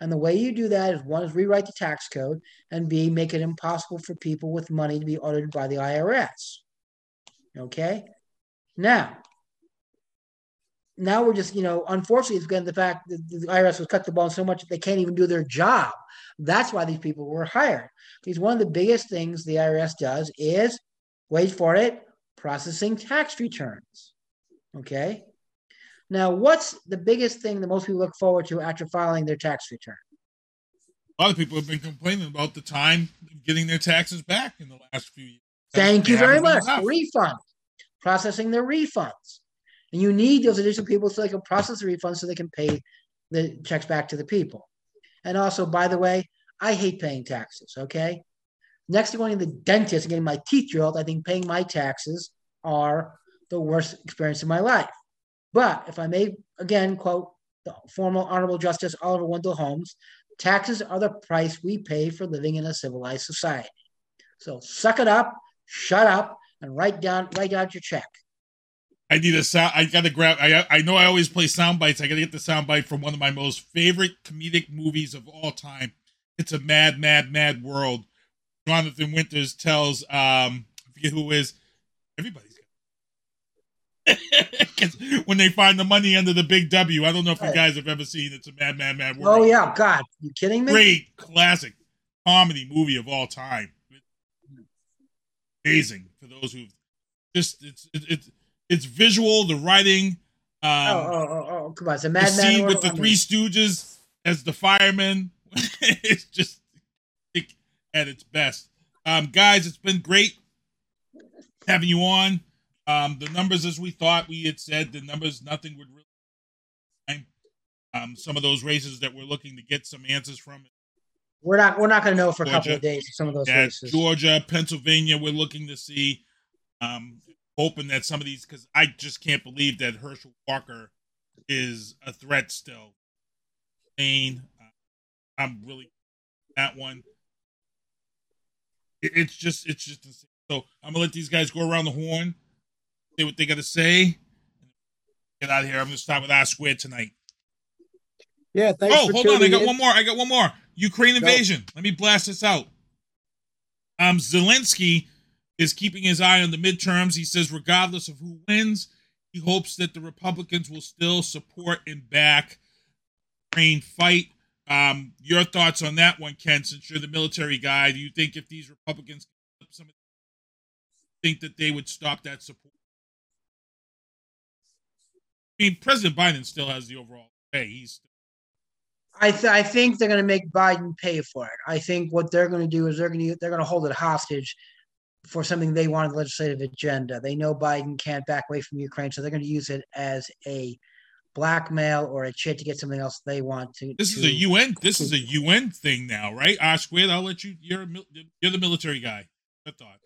And the way you do that is, one, is rewrite the tax code, and B, make it impossible for people with money to be audited by the IRS. Okay? Now we're just, unfortunately, it's been the fact that the IRS has cut the ball so much that they can't even do their job. That's why these people were hired. Because one of the biggest things the IRS does is, wait for it, processing tax returns. Okay? Now, what's the biggest thing that most people look forward to after filing their tax return? A lot of people have been complaining about the time of getting their taxes back in the last few years. Thank you very much. Refund. Processing their refunds. And you need those additional people so they can process the refunds so they can pay the checks back to the people. And also, by the way, I hate paying taxes, okay? Next to going to the dentist and getting my teeth drilled, I think paying my taxes are the worst experience of my life. But if I may, again, quote the former Honorable Justice Oliver Wendell Holmes, taxes are the price we pay for living in a civilized society. So suck it up, shut up, and write out your check. I need a sound. I got to grab. I know I always play sound bites. I got to get the sound bite from one of my most favorite comedic movies of all time. It's a Mad, Mad, Mad World. Jonathan Winters tells, I forget who is, everybody's got it. When they find the money under the big W. I don't know if you guys have ever seen It's a Mad, Mad, Mad World. Oh, yeah. God. You kidding me? Great classic comedy movie of all time. Amazing for those who just, it's visual, the writing. Come on. It's a Mad, Mad World. The scene with the Three Stooges as the firemen. It's just at its best. Guys, it's been great having you on. The numbers, as we thought, we had said the numbers, nothing would really. Some of those races that we're looking to get some answers from. We're not going to know for Georgia, a couple of days. Some of those races, Georgia, Pennsylvania, we're looking to see. Hoping that some of these, because I just can't believe that Herschel Walker is a threat still. Maine, I'm really that one. It's just insane. So I'm gonna let these guys go around the horn, say what they gotta say, get out of here. I'm gonna start with our square tonight. Yeah, thanks. Oh, hold on, I got one more. Ukraine invasion. Let me blast this out. Zelensky is keeping his eye on the midterms. He says, regardless of who wins, he hopes that the Republicans will still support and back the Ukraine fight. Your thoughts on that one, Ken, since you're the military guy. Do you think if these Republicans think that they would stop that support? I mean, President Biden still has the overall pay. I think they're going to make Biden pay for it. I think what they're going to do is they're going to hold it hostage for something they want on the legislative agenda. They know Biden can't back away from Ukraine, so they're going to use it as a blackmail or a chit to get something else they want to. This is a UN thing now, right? Ashquith, I'll let you. You're the military guy. I thought.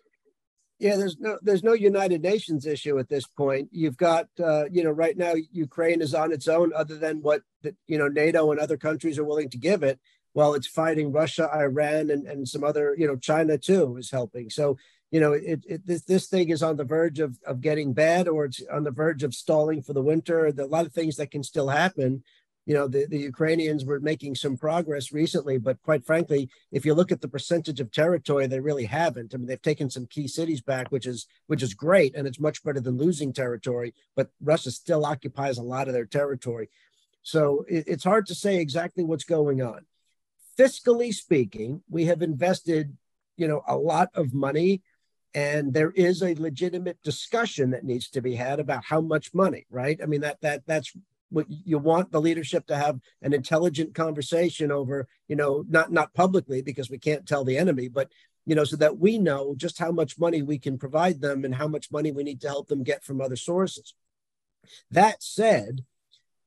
Yeah, there's no United Nations issue at this point. You've got right now Ukraine is on its own, other than what NATO and other countries are willing to give it. While it's fighting Russia, Iran, and some other China too is helping. So this thing is on the verge of getting bad, or it's on the verge of stalling for the winter. There are a lot of things that can still happen. you know, the Ukrainians were making some progress recently, but quite frankly, if you look at the percentage of territory, they really haven't. I mean, they've taken some key cities back, which is great, and it's much better than losing territory, but Russia still occupies a lot of their territory. So it's hard to say exactly what's going on. Fiscally speaking, we have invested, you know, a lot of money, and there is a legitimate discussion that needs to be had about how much money, right? I mean, that's what you want the leadership to have an intelligent conversation over, you know, not publicly because we can't tell the enemy, but, you know, so that we know just how much money we can provide them and how much money we need to help them get from other sources. That said,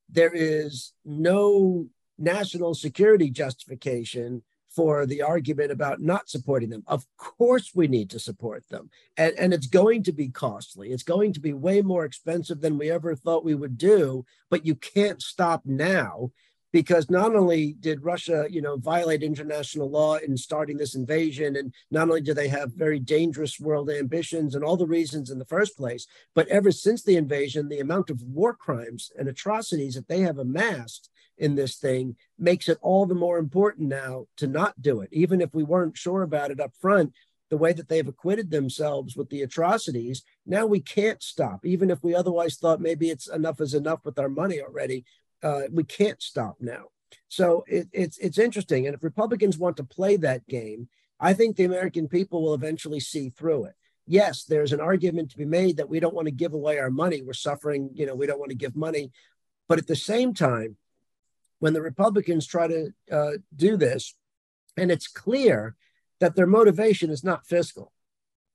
there is no national security justification for the argument about not supporting them. Of course we need to support them. And it's going to be costly. It's going to be way more expensive than we ever thought we would do, but you can't stop now because not only did Russia, you know, violate international law in starting this invasion, and not only do they have very dangerous world ambitions and all the reasons in the first place, but ever since the invasion, the amount of war crimes and atrocities that they have amassed in this thing makes it all the more important now to not do it. Even if we weren't sure about it up front, the way that they've acquitted themselves with the atrocities, now we can't stop. Even if we otherwise thought maybe it's enough is enough with our money already, we can't stop now. So it's interesting. And if Republicans want to play that game, I think the American people will eventually see through it. Yes, there's an argument to be made that we don't want to give away our money. We're suffering, you know, we don't want to give money. But at the same time, when the Republicans try to do this, and it's clear that their motivation is not fiscal,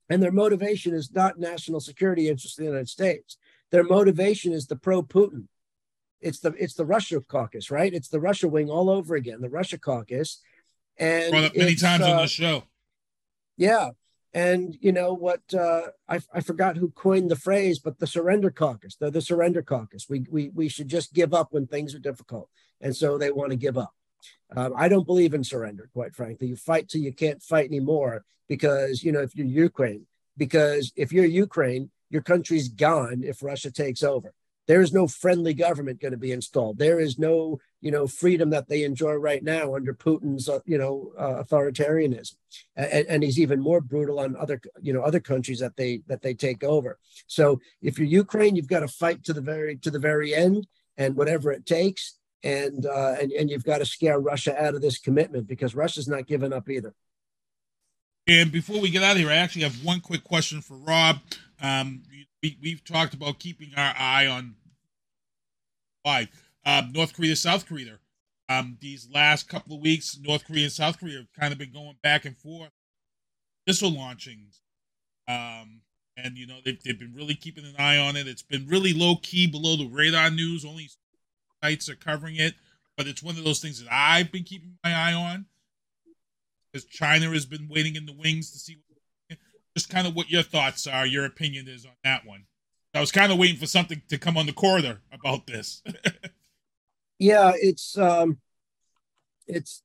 and their motivation is not national security interests in the United States. Their motivation is the pro-Putin. It's the Russia caucus, right? It's the Russia wing all over again, the Russia caucus. And brought up many times on this show. Yeah. And you know what, I forgot who coined the phrase, but the surrender caucus, they're the surrender caucus. We should just give up when things are difficult. And so they want to give up. I don't believe in surrender, quite frankly. You fight till you can't fight anymore because, you know, if you're Ukraine, your country's gone if Russia takes over. There is no friendly government going to be installed. There is no, you know, freedom that they enjoy right now under Putin's, you know, authoritarianism, and he's even more brutal on other, you know, other countries that they take over. So if you're Ukraine, you've got to fight to the very end and whatever it takes, and you've got to scare Russia out of this commitment because Russia's not giving up either. And before we get out of here, I actually have one quick question for Rob. We've talked about keeping our eye on North Korea, South Korea. These last couple of weeks, North Korea and South Korea have kind of been going back and forth, missile launchings. And, you know, they've been really keeping an eye on it. It's been really low-key, below the radar news. Only sites are covering it. But it's one of those things that I've been keeping my eye on, because China has been waiting in the wings to see what. Just kind of what your thoughts are, your opinion is on that one. I was kind of waiting for something to come on the corridor about this. Yeah,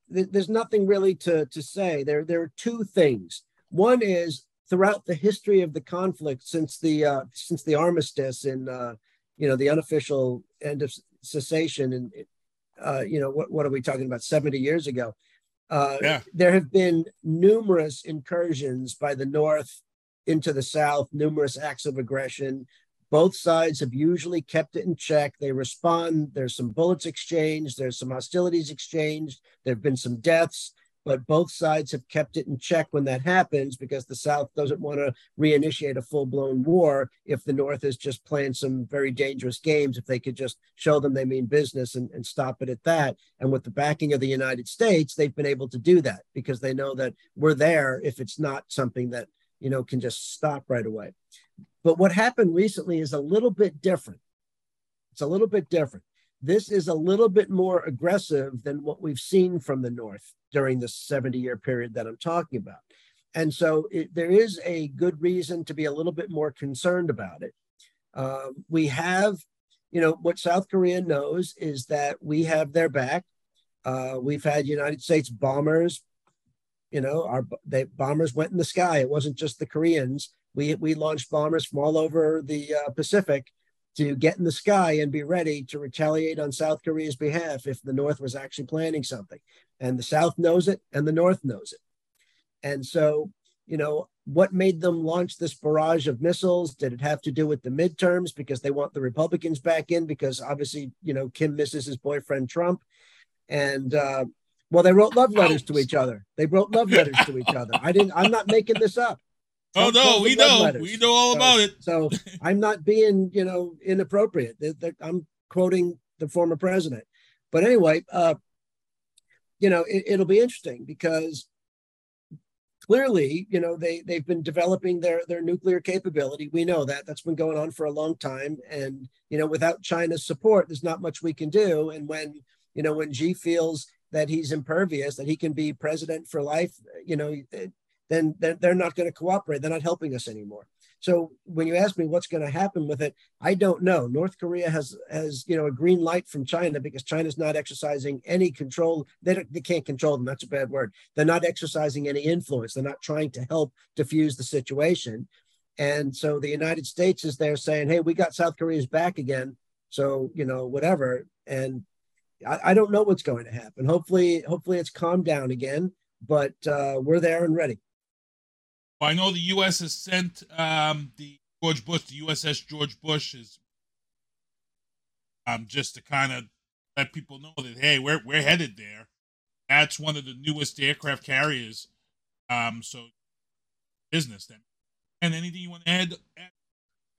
there's nothing really to say. There are two things. One is throughout the history of the conflict since the armistice and you know, the unofficial end of cessation, and you know, what are we talking about? 70 years ago. There have been numerous incursions by the North into the South, numerous acts of aggression. Both sides have usually kept it in check. They respond. There's some bullets exchanged. There's some hostilities exchanged. There have been some deaths, but both sides have kept it in check when that happens because the South doesn't want to reinitiate a full-blown war if the North is just playing some very dangerous games. If they could just show them they mean business and stop it at that. And with the backing of the United States, they've been able to do that because they know that we're there if it's not something that, you know, can just stop right away. But what happened recently is a little bit different. It's a little bit different. This is a little bit more aggressive than what we've seen from the North during the 70-year period that I'm talking about. And so there is a good reason to be a little bit more concerned about it. We have, you know, what South Korea knows is that we have their back. We've had United States bombers, you know, bombers went in the sky. It wasn't just the Koreans. We launched bombers from all over the Pacific. to get in the sky and be ready to retaliate on South Korea's behalf if the North was actually planning something. And the South knows it and the North knows it. And so, you know, what made them launch this barrage of missiles? Did it have to do with the midterms because they want the Republicans back in? Because obviously, you know, Kim misses his boyfriend, Trump. And, well, they wrote love letters to each other. They wrote love letters to each other. I'm not making this up. Oh, no, we know. Letters. We know all about it. So I'm not being, you know, inappropriate. I'm quoting the former president. But anyway, you know, it'll be interesting because clearly, you know, they've been developing their nuclear capability. We know that. That's been going on for a long time. And, you know, without China's support, there's not much we can do. And when, you know, when Xi feels that he's impervious, that he can be president for life, you know, then they're not going to cooperate. They're not helping us anymore. So when you ask me what's going to happen with it, I don't know. North Korea has you know, a green light from China because China's not exercising any control. They can't control them. That's a bad word. They're not exercising any influence. They're not trying to help diffuse the situation. And so the United States is there saying, hey, we got South Korea's back again. So, you know, whatever. And I don't know what's going to happen. Hopefully it's calmed down again, but we're there and ready. Well, I know the U.S. has sent the USS George Bush is just to kind of let people know that, hey, we're headed there. That's one of the newest aircraft carriers. So business then. And anything you want to add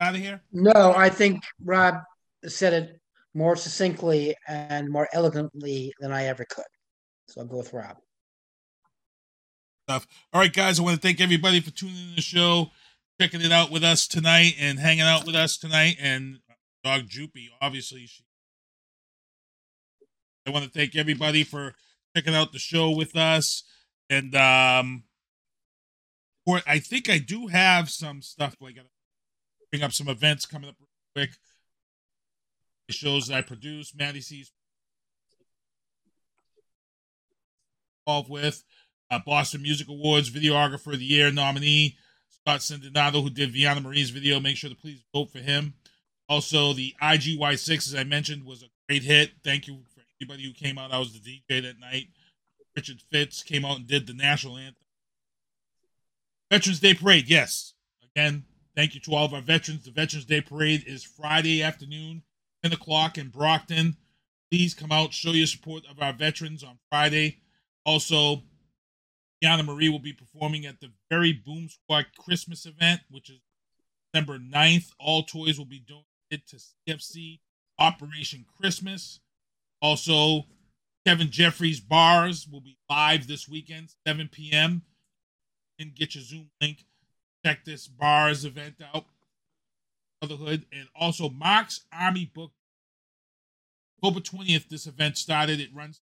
out of here? No, I think Rob said it more succinctly and more elegantly than I ever could. So I'll go with Rob. All right, guys, I want to thank everybody for tuning in to the show, checking it out with us tonight and hanging out with us tonight. And dog Jupy, obviously. I want to thank everybody for checking out the show with us. And I think I do have some stuff. I got to bring up some events coming up real quick. The shows that I produce, Maddie C's involved with. Boston Music Awards Videographer of the Year nominee Scott Sendinato, who did Veana Marie's video. Make sure to please vote for him. Also, the IGY6, as I mentioned, was a great hit. Thank you for everybody who came out. I was the DJ that night. Richard Fitz came out and did the national anthem. Veterans Day Parade, yes. Again, thank you to all of our veterans. The Veterans Day Parade is Friday afternoon, 10 o'clock in Brockton. Please come out, show your support of our veterans on Friday. Also, Veana Marie will be performing at the Very Boom Squad Christmas event, which is December 9th. All toys will be donated to CFC Operation Christmas. Also, Kevin Jeffries Bars will be live this weekend, 7 p.m. And get your Zoom link. Check this Bars event out. Brotherhood. And also, Mark's Army Book. October 20th, this event started. It runs.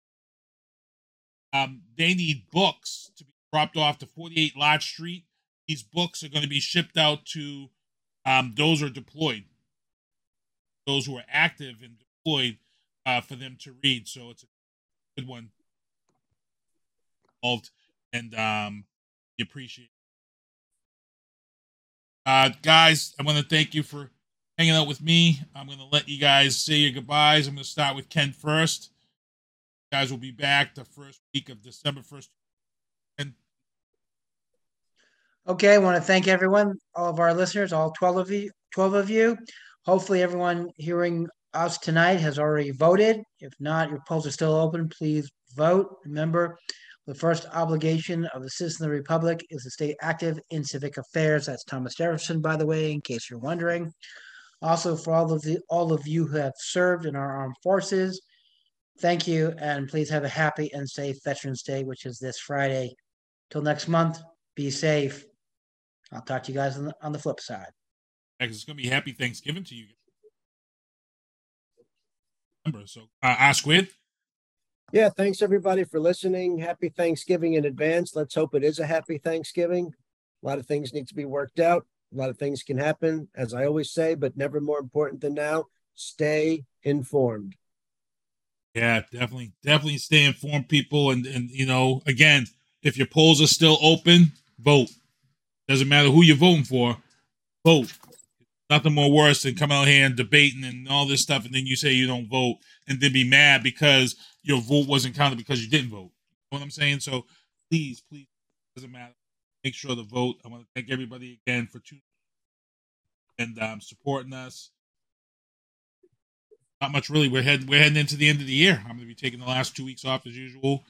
They need books to be dropped off to 48 Lodge Street. These books are going to be shipped out to those who are deployed, those who are active and deployed for them to read. So it's a good one. And we appreciate it. Guys, I want to thank you for hanging out with me. I'm going to let you guys say your goodbyes. I'm going to start with Ken first. Guys will be back the first week of December 1st. Okay, I want to thank everyone, all of our listeners, all 12 of you. Hopefully everyone hearing us tonight has already voted. If not, your polls are still open. Please vote. Remember, the first obligation of a citizen of the Republic is to stay active in civic affairs. That's Thomas Jefferson, by the way, in case you're wondering. Also, for all of you who have served in our armed forces, thank you, and please have a happy and safe Veterans Day, which is this Friday. Till next month, be safe. I'll talk to you guys on the flip side. It's going to be happy Thanksgiving to you. Remember, so ask with. Yeah, thanks everybody for listening. Happy Thanksgiving in advance. Let's hope it is a happy Thanksgiving. A lot of things need to be worked out. A lot of things can happen, as I always say, but never more important than now. Stay informed. Yeah, definitely stay informed, people. And you know, again, if your polls are still open, vote. Doesn't matter who you're voting for, vote. Nothing more worse than coming out here and debating and all this stuff, and then you say you don't vote, and then be mad because your vote wasn't counted because you didn't vote. You know what I'm saying? So please, please, it doesn't matter. Make sure to vote. I want to thank everybody again for tuning in and supporting us. Not much really. We're heading into the end of the year. I'm going to be taking the last 2 weeks off as usual.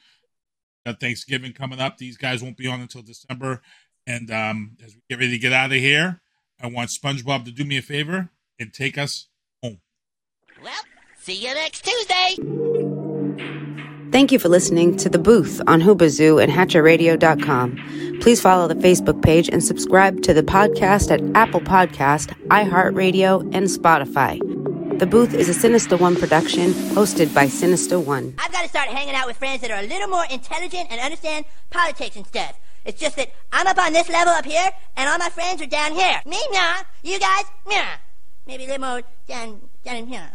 Got Thanksgiving coming up. These guys won't be on until December. And as we get ready to get out of here, I want SpongeBob to do me a favor and take us home. Well, see you next Tuesday. Thank you for listening to The Booth on Hoobazoo and HatcherRadio.com. Please follow the Facebook page and subscribe to the podcast at Apple Podcast, iHeartRadio, and Spotify. The Booth is a Sinister One production hosted by Sinister One. I've got to start hanging out with friends that are a little more intelligent and understand politics and stuff. It's just that I'm up on this level up here, and all my friends are down here. Me, nah. You guys, nah. Maybe a little more down in here.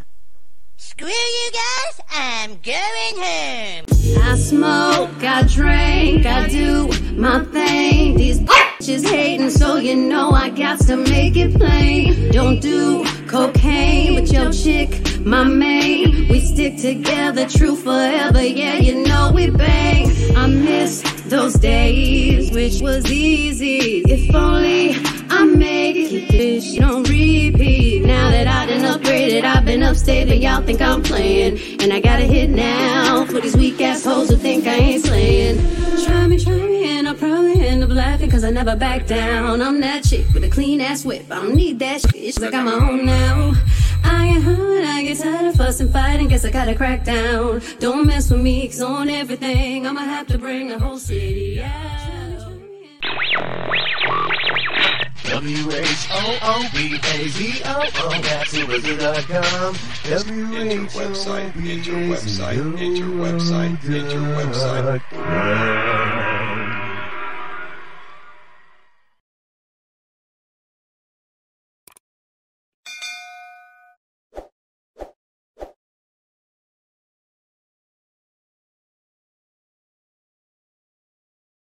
Screw you guys, I'm going home. I smoke, I drink, I do my thing. These bitches hating, so you know I got to make it plain. Don't do cocaine with your chick, my main. We stick together, true forever, yeah, you know we bang. I miss those days, which was easy. If only I made it, this shit on repeat. Now that I done upgraded, I've been upstate, and y'all think I'm playing. And I got a hit now for these weak ass hoes who think I ain't slaying. Try me, and I'll probably end up laughing, cause I never back down. I'm that chick with a clean ass whip. I don't need that shit, it's like I'm my own now. I get hurt, I get tired of fussing, fighting, guess I gotta crack down. Don't mess with me, cause on everything, I'ma have to bring the whole city out. WHOOBAZOO, that's Hoobazoo.com. Enter website.